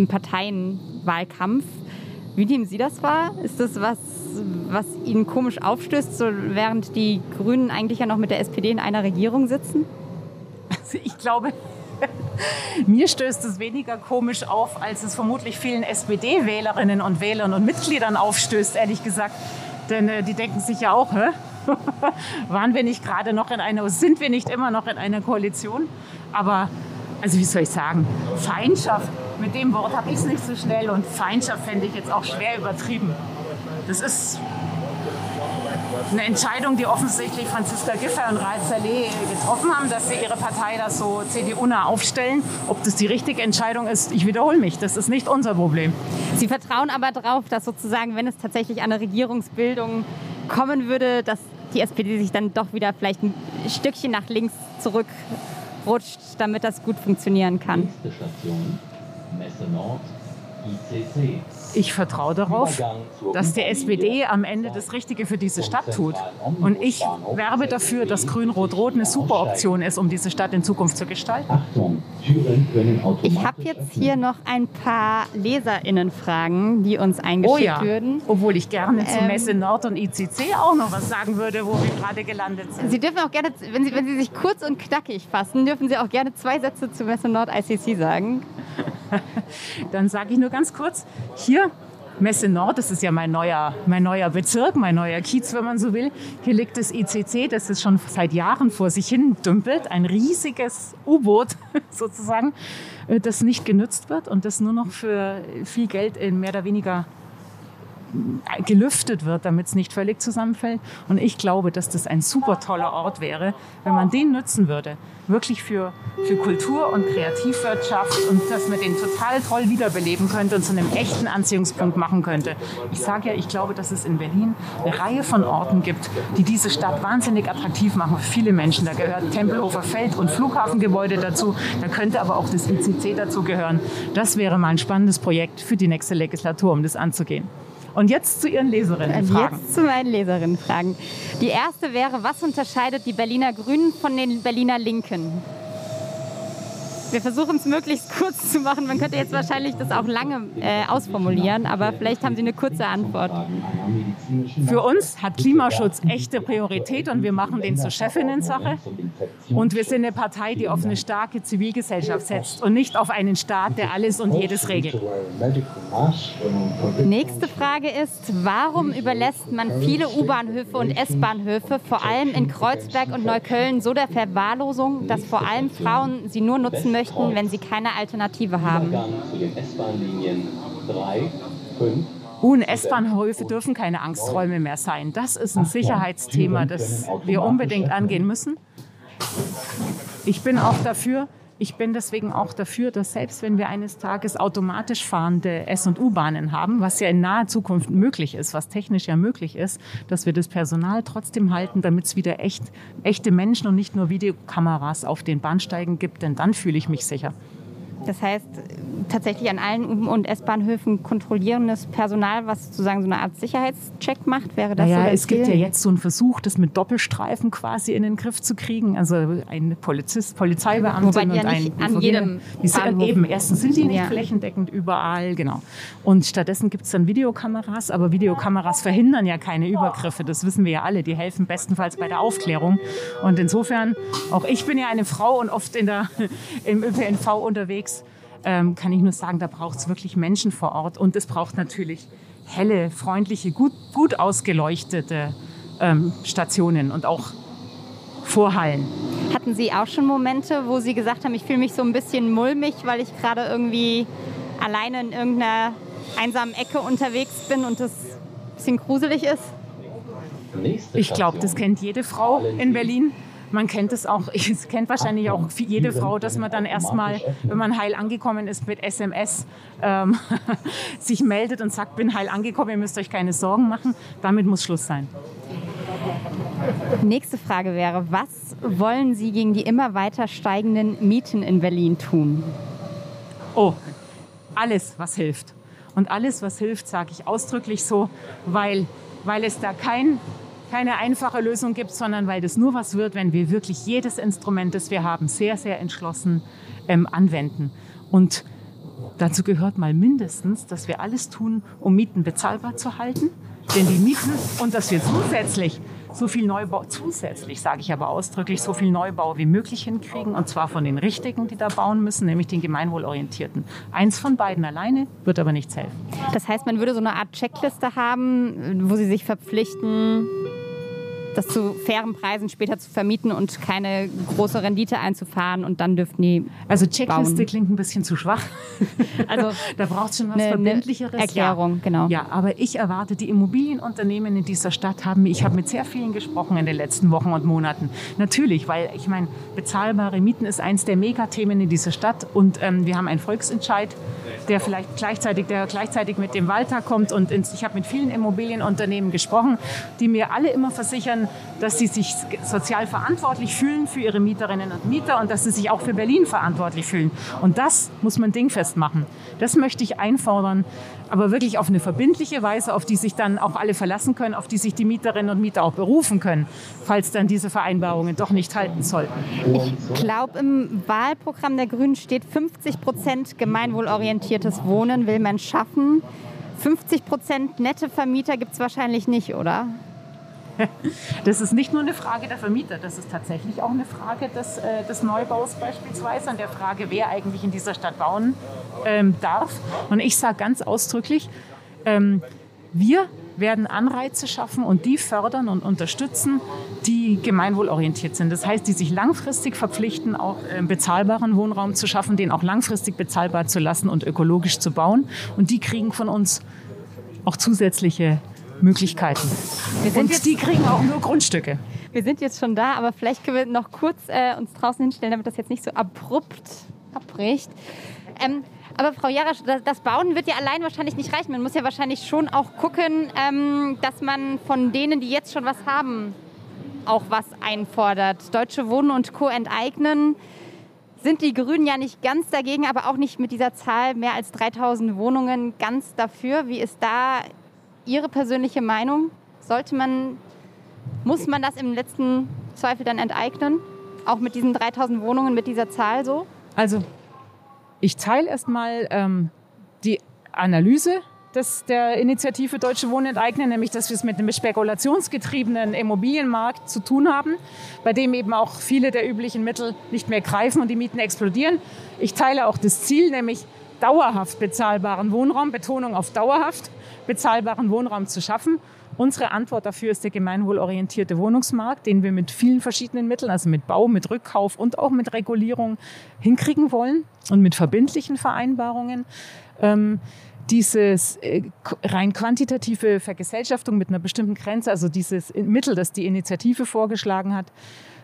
Parteienwahlkampf. Wie nehmen Sie das wahr? Ist das was Ihnen komisch aufstößt, so während die Grünen eigentlich ja noch mit der SPD in einer Regierung sitzen? Also ich glaube, mir stößt es weniger komisch auf, als es vermutlich vielen SPD-Wählerinnen und Wählern und Mitgliedern aufstößt, ehrlich gesagt. Denn die denken sich ja auch, hä? Sind wir nicht immer noch in einer Koalition? Aber, also wie soll ich sagen, Feindschaft. Mit dem Wort habe ich es nicht so schnell und Feindschaft fände ich jetzt auch schwer übertrieben. Das ist eine Entscheidung, die offensichtlich Franziska Giffey und Raed Saleh getroffen haben, dass sie ihre Partei da so CDU-nah aufstellen. Ob das die richtige Entscheidung ist, ich wiederhole mich, das ist nicht unser Problem. Sie vertrauen aber darauf, dass sozusagen, wenn es tatsächlich an eine Regierungsbildung kommen würde, dass die SPD sich dann doch wieder vielleicht ein Stückchen nach links zurückrutscht, damit das gut funktionieren kann. Nächste Station. Messe Nord, ICC. Ich vertraue darauf, dass die SPD am Ende das Richtige für diese Stadt tut. Und ich werbe dafür, dass Grün-Rot-Rot eine super Option ist, um diese Stadt in Zukunft zu gestalten. Ich habe jetzt hier noch ein paar LeserInnen-Fragen, die uns eingeschickt würden. Obwohl ich gerne zu Messe Nord und ICC auch noch was sagen würde, wo wir gerade gelandet sind. Sie dürfen auch gerne, wenn Sie sich kurz und knackig fassen, dürfen Sie auch gerne 2 Sätze zu Messe Nord ICC sagen. Dann sage ich nur ganz kurz, hier Messe Nord, das ist ja mein neuer Bezirk, mein neuer Kiez, wenn man so will. Hier liegt das ICC, das ist schon seit Jahren vor sich hin dümpelt, ein riesiges U-Boot sozusagen, das nicht genutzt wird und das nur noch für viel Geld in mehr oder weniger gelüftet wird, damit es nicht völlig zusammenfällt. Und ich glaube, dass das ein super toller Ort wäre, wenn man den nutzen würde. Wirklich für Kultur und Kreativwirtschaft und dass man den total toll wiederbeleben könnte und zu einem echten Anziehungspunkt machen könnte. Ich sage ja, ich glaube, dass es in Berlin eine Reihe von Orten gibt, die diese Stadt wahnsinnig attraktiv machen für viele Menschen. Da gehört Tempelhofer Feld und Flughafengebäude dazu. Da könnte aber auch das ICC dazu gehören. Das wäre mal ein spannendes Projekt für die nächste Legislatur, um das anzugehen. Und jetzt zu Ihren Leserinnenfragen. Jetzt zu meinen Leserinnenfragen. Die erste wäre, was unterscheidet die Berliner Grünen von den Berliner Linken? Wir versuchen es möglichst kurz zu machen. Man könnte jetzt wahrscheinlich das auch lange ausformulieren, aber vielleicht haben Sie eine kurze Antwort. Für uns hat Klimaschutz echte Priorität und wir machen den zur Chefinnen-Sache. Und wir sind eine Partei, die auf eine starke Zivilgesellschaft setzt und nicht auf einen Staat, der alles und jedes regelt. Nächste Frage ist, warum überlässt man viele U-Bahnhöfe und S-Bahnhöfe, vor allem in Kreuzberg und Neukölln, so der Verwahrlosung, dass vor allem Frauen sie nur nutzen möchten, wenn sie keine Alternative haben? Und S-Bahnhöfe dürfen keine Angsträume mehr sein. Das ist ein Sicherheitsthema, das wir unbedingt angehen müssen. Ich bin deswegen auch dafür, dass selbst wenn wir eines Tages automatisch fahrende S- und U-Bahnen haben, was ja in naher Zukunft möglich ist, was technisch ja möglich ist, dass wir das Personal trotzdem halten, damit es wieder echte Menschen und nicht nur Videokameras auf den Bahnsteigen gibt, denn dann fühle ich mich sicher. Das heißt, tatsächlich an allen U- und S-Bahnhöfen kontrollierendes Personal, was sozusagen so eine Art Sicherheitscheck macht, wäre das so? Ja, es gibt ja jetzt so einen Versuch, das mit Doppelstreifen quasi in den Griff zu kriegen. Also ein Polizeibeamter und ja ein... an jedem Bahnhof. Eben, erstens sind die nicht flächendeckend überall, genau. Und stattdessen gibt es dann Videokameras, aber Videokameras verhindern ja keine Übergriffe, das wissen wir ja alle. Die helfen bestenfalls bei der Aufklärung. Und insofern, auch ich bin ja eine Frau und oft im ÖPNV unterwegs, kann ich nur sagen, da braucht es wirklich Menschen vor Ort und es braucht natürlich helle, freundliche, gut ausgeleuchtete Stationen und auch Vorhallen. Hatten Sie auch schon Momente, wo Sie gesagt haben, ich fühle mich so ein bisschen mulmig, weil ich gerade irgendwie alleine in irgendeiner einsamen Ecke unterwegs bin und das ein bisschen gruselig ist? Ich glaube, das kennt jede Frau in Berlin. Man kennt es auch, es kennt wahrscheinlich auch jede Frau, dass man dann erstmal, wenn man heil angekommen ist, mit SMS sich meldet und sagt, bin heil angekommen, ihr müsst euch keine Sorgen machen. Damit muss Schluss sein. Nächste Frage wäre, was wollen Sie gegen die immer weiter steigenden Mieten in Berlin tun? Oh, alles, was hilft. Und alles, was hilft, sage ich ausdrücklich so, weil es da keine einfache Lösung gibt, sondern weil das nur was wird, wenn wir wirklich jedes Instrument, das wir haben, sehr, sehr entschlossen anwenden. Und dazu gehört mal mindestens, dass wir alles tun, um Mieten bezahlbar zu halten, denn die Mieten und dass wir zusätzlich so viel Neubau, so viel Neubau wie möglich hinkriegen und zwar von den Richtigen, die da bauen müssen, nämlich den Gemeinwohlorientierten. Eins von beiden alleine wird aber nichts helfen. Das heißt, man würde so eine Art Checkliste haben, wo Sie sich verpflichten, das zu fairen Preisen später zu vermieten und keine große Rendite einzufahren und dann dürften die Also Checkliste bauen. Klingt ein bisschen zu schwach. Also da braucht es schon was Verbindlicheres. Erklärung, ja. Genau. Ja, aber ich erwarte, die Immobilienunternehmen in dieser Stadt ich habe mit sehr vielen gesprochen in den letzten Wochen und Monaten. Natürlich, weil ich meine, bezahlbare Mieten ist eins der Megathemen in dieser Stadt und wir haben einen Volksentscheid, der vielleicht gleichzeitig mit dem Wahltag kommt und ich habe mit vielen Immobilienunternehmen gesprochen, die mir alle immer versichern, dass sie sich sozial verantwortlich fühlen für ihre Mieterinnen und Mieter und dass sie sich auch für Berlin verantwortlich fühlen. Und das muss man dingfest machen. Das möchte ich einfordern, aber wirklich auf eine verbindliche Weise, auf die sich dann auch alle verlassen können, auf die sich die Mieterinnen und Mieter auch berufen können, falls dann diese Vereinbarungen doch nicht halten sollten. Ich glaube, im Wahlprogramm der Grünen steht, 50% gemeinwohlorientiertes Wohnen will man schaffen. 50% nette Vermieter gibt es wahrscheinlich nicht, oder? Das ist nicht nur eine Frage der Vermieter, das ist tatsächlich auch eine Frage des Neubaus beispielsweise und der Frage, wer eigentlich in dieser Stadt bauen darf. Und ich sage ganz ausdrücklich, Wir werden Anreize schaffen und die fördern und unterstützen, die gemeinwohlorientiert sind. Das heißt, die sich langfristig verpflichten, auch bezahlbaren Wohnraum zu schaffen, den auch langfristig bezahlbar zu lassen und ökologisch zu bauen. Und die kriegen von uns auch zusätzliche Möglichkeiten. Und die kriegen auch nur Grundstücke. Wir sind jetzt schon da, aber vielleicht können wir noch kurz uns draußen hinstellen, damit das jetzt nicht so abrupt abbricht. Aber Frau Jarasch, das Bauen wird ja allein wahrscheinlich nicht reichen. Man muss ja wahrscheinlich schon auch gucken, dass man von denen, die jetzt schon was haben, auch was einfordert. Deutsche Wohnen und Co. enteignen, sind die Grünen ja nicht ganz dagegen, aber auch nicht mit dieser Zahl mehr als 3000 Wohnungen ganz dafür. Wie ist da Ihre persönliche Meinung? Muss man das im letzten Zweifel dann enteignen? Auch mit diesen 3000 Wohnungen, mit dieser Zahl so? Also ich teile erstmal die Analyse der Initiative Deutsche Wohnen enteignen, nämlich dass wir es mit einem spekulationsgetriebenen Immobilienmarkt zu tun haben, bei dem eben auch viele der üblichen Mittel nicht mehr greifen und die Mieten explodieren. Ich teile auch das Ziel, nämlich dauerhaft bezahlbaren Wohnraum, Betonung auf dauerhaft bezahlbaren Wohnraum zu schaffen. Unsere Antwort dafür ist der gemeinwohlorientierte Wohnungsmarkt, den wir mit vielen verschiedenen Mitteln, also mit Bau, mit Rückkauf und auch mit Regulierung hinkriegen wollen und mit verbindlichen Vereinbarungen. Dieses rein quantitative Vergesellschaftung mit einer bestimmten Grenze, also dieses Mittel, das die Initiative vorgeschlagen hat,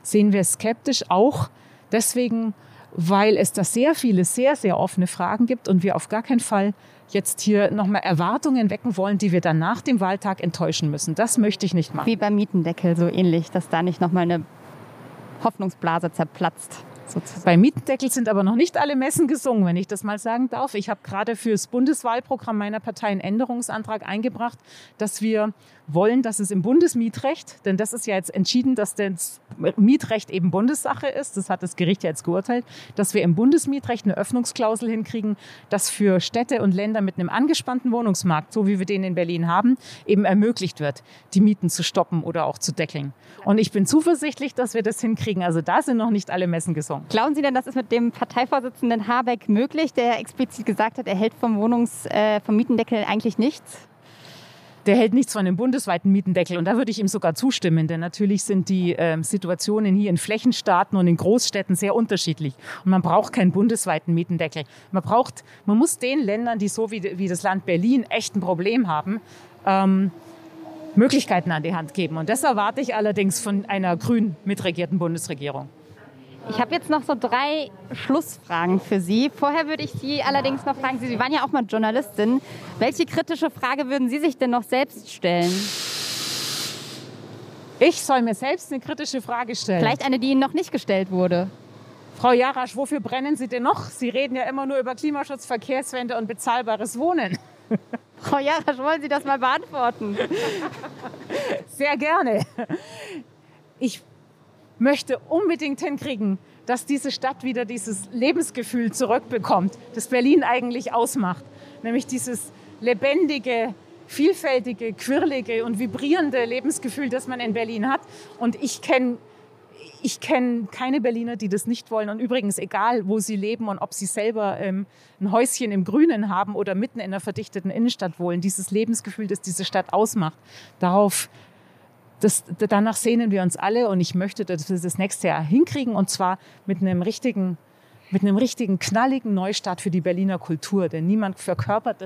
sehen wir skeptisch, auch deswegen, weil es da sehr viele, sehr, sehr offene Fragen gibt und wir auf gar keinen Fall jetzt hier nochmal Erwartungen wecken wollen, die wir dann nach dem Wahltag enttäuschen müssen. Das möchte ich nicht machen. Wie beim Mietendeckel so ähnlich, dass da nicht nochmal eine Hoffnungsblase zerplatzt. Sozusagen. Beim Mietendeckel sind aber noch nicht alle Messen gesungen, wenn ich das mal sagen darf. Ich habe gerade fürs Bundeswahlprogramm meiner Partei einen Änderungsantrag eingebracht, dass wir wollen, dass es im Bundesmietrecht, denn das ist ja jetzt entschieden, dass das Mietrecht eben Bundessache ist, das hat das Gericht ja jetzt geurteilt, dass wir im Bundesmietrecht eine Öffnungsklausel hinkriegen, dass für Städte und Länder mit einem angespannten Wohnungsmarkt, so wie wir den in Berlin haben, eben ermöglicht wird, die Mieten zu stoppen oder auch zu deckeln. Und ich bin zuversichtlich, dass wir das hinkriegen. Also da sind noch nicht alle Messen gesungen. Glauben Sie denn, das ist mit dem Parteivorsitzenden Habeck möglich, der explizit gesagt hat, er hält vom Mietendeckel eigentlich nichts? Der hält nichts von dem bundesweiten Mietendeckel und da würde ich ihm sogar zustimmen, denn natürlich sind die Situationen hier in Flächenstaaten und in Großstädten sehr unterschiedlich und man braucht keinen bundesweiten Mietendeckel. Man muss den Ländern, die so wie das Land Berlin echt ein Problem haben, Möglichkeiten an die Hand geben und das erwarte ich allerdings von einer grün mitregierten Bundesregierung. Ich habe jetzt noch so 3 Schlussfragen für Sie. Vorher würde ich Sie allerdings noch fragen, Sie waren ja auch mal Journalistin. Welche kritische Frage würden Sie sich denn noch selbst stellen? Ich soll mir selbst eine kritische Frage stellen. Vielleicht eine, die Ihnen noch nicht gestellt wurde. Frau Jarasch, wofür brennen Sie denn noch? Sie reden ja immer nur über Klimaschutz, Verkehrswende und bezahlbares Wohnen. Frau Jarasch, wollen Sie das mal beantworten? Sehr gerne. Ich möchte unbedingt hinkriegen, dass diese Stadt wieder dieses Lebensgefühl zurückbekommt, das Berlin eigentlich ausmacht. Nämlich dieses lebendige, vielfältige, quirlige und vibrierende Lebensgefühl, das man in Berlin hat. Und ich kenne keine Berliner, die das nicht wollen. Und übrigens, egal wo sie leben und ob sie selber ein Häuschen im Grünen haben oder mitten in einer verdichteten Innenstadt wohnen, dieses Lebensgefühl, das diese Stadt ausmacht, danach sehnen wir uns alle und ich möchte, dass wir das nächste Jahr hinkriegen und zwar mit einem richtigen knalligen Neustart für die Berliner Kultur. Denn niemand verkörpert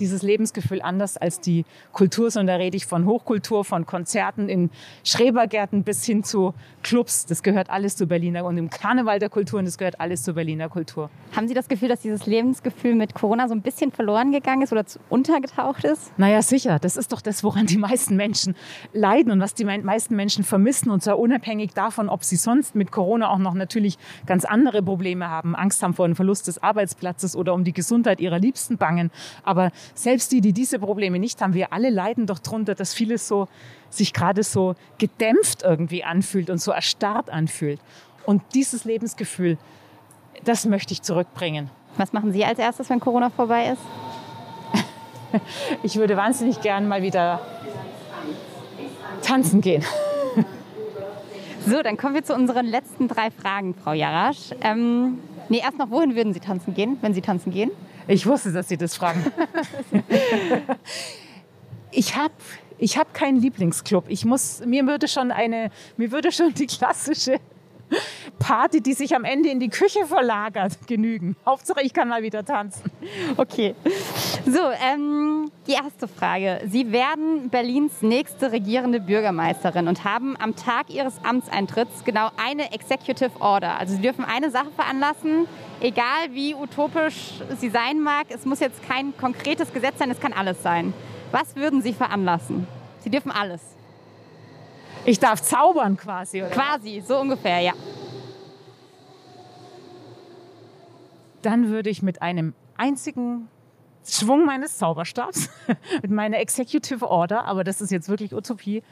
dieses Lebensgefühl anders als die Kultur, sondern da rede ich von Hochkultur, von Konzerten in Schrebergärten bis hin zu Clubs. Das gehört alles zu Berliner und im Karneval der Kulturen, das gehört alles zur Berliner Kultur. Haben Sie das Gefühl, dass dieses Lebensgefühl mit Corona so ein bisschen verloren gegangen ist oder untergetaucht ist? Naja, sicher. Das ist doch das, woran die meisten Menschen leiden und was die meisten Menschen vermissen. Und zwar unabhängig davon, ob sie sonst mit Corona auch noch natürlich ganz andere Probleme haben, Angst haben vor dem Verlust des Arbeitsplatzes oder um die Gesundheit ihrer Liebsten bangen. Aber selbst die diese Probleme nicht haben, wir alle leiden doch darunter, dass vieles so sich gerade so gedämpft irgendwie anfühlt und so erstarrt anfühlt. Und dieses Lebensgefühl, das möchte ich zurückbringen. Was machen Sie als erstes, wenn Corona vorbei ist? Ich würde wahnsinnig gern mal wieder tanzen gehen. So, dann kommen wir zu unseren letzten 3 Fragen, Frau Jarasch. Nee, erst noch, wohin würden Sie tanzen gehen, wenn Sie tanzen gehen? Ich wusste, dass Sie das fragen. Ich hab keinen Lieblingsclub. Mir würde schon die klassische Party, die sich am Ende in die Küche verlagert, genügen. Hauptsache, ich kann mal wieder tanzen. Okay. So, die erste Frage. Sie werden Berlins nächste regierende Bürgermeisterin und haben am Tag Ihres Amtseintritts genau eine Executive Order. Also Sie dürfen eine Sache veranlassen, egal wie utopisch sie sein mag. Es muss jetzt kein konkretes Gesetz sein, es kann alles sein. Was würden Sie veranlassen? Sie dürfen alles. Ich darf zaubern quasi, oder? Quasi, so ungefähr, ja. Dann würde ich mit einem einzigen Schwung meines Zauberstabs, mit meiner Executive Order, aber das ist jetzt wirklich Utopie,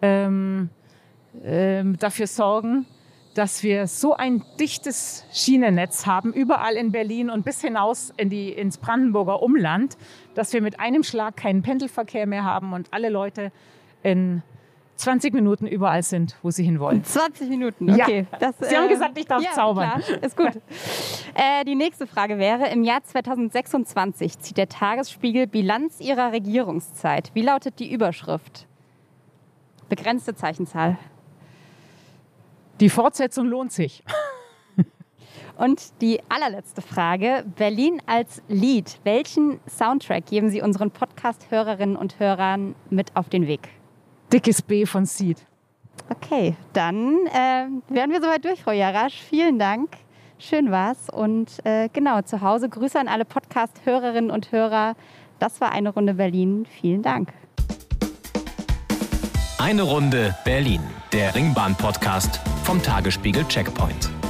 dafür sorgen, dass wir so ein dichtes Schienennetz haben, überall in Berlin und bis hinaus ins Brandenburger Umland, dass wir mit einem Schlag keinen Pendelverkehr mehr haben und alle Leute in 20 Minuten überall sind, wo sie hinwollen. 20 Minuten, okay. Ja. Das, Sie haben gesagt, ich darf zaubern. Klar. Ist gut. Die nächste Frage wäre, im Jahr 2026 zieht der Tagesspiegel Bilanz Ihrer Regierungszeit. Wie lautet die Überschrift? Begrenzte Zeichenzahl. Die Fortsetzung lohnt sich. Und die allerletzte Frage, Berlin als Lied. Welchen Soundtrack geben Sie unseren Podcast-Hörerinnen und Hörern mit auf den Weg? Dickes B von Seed. Okay, dann wären wir soweit durch, Frau Jarasch. Vielen Dank. Schön war's. Und genau, zu Hause Grüße an alle Podcast-Hörerinnen und Hörer. Das war eine Runde Berlin. Vielen Dank. Eine Runde Berlin, der Ringbahn-Podcast vom Tagesspiegel-Checkpoint.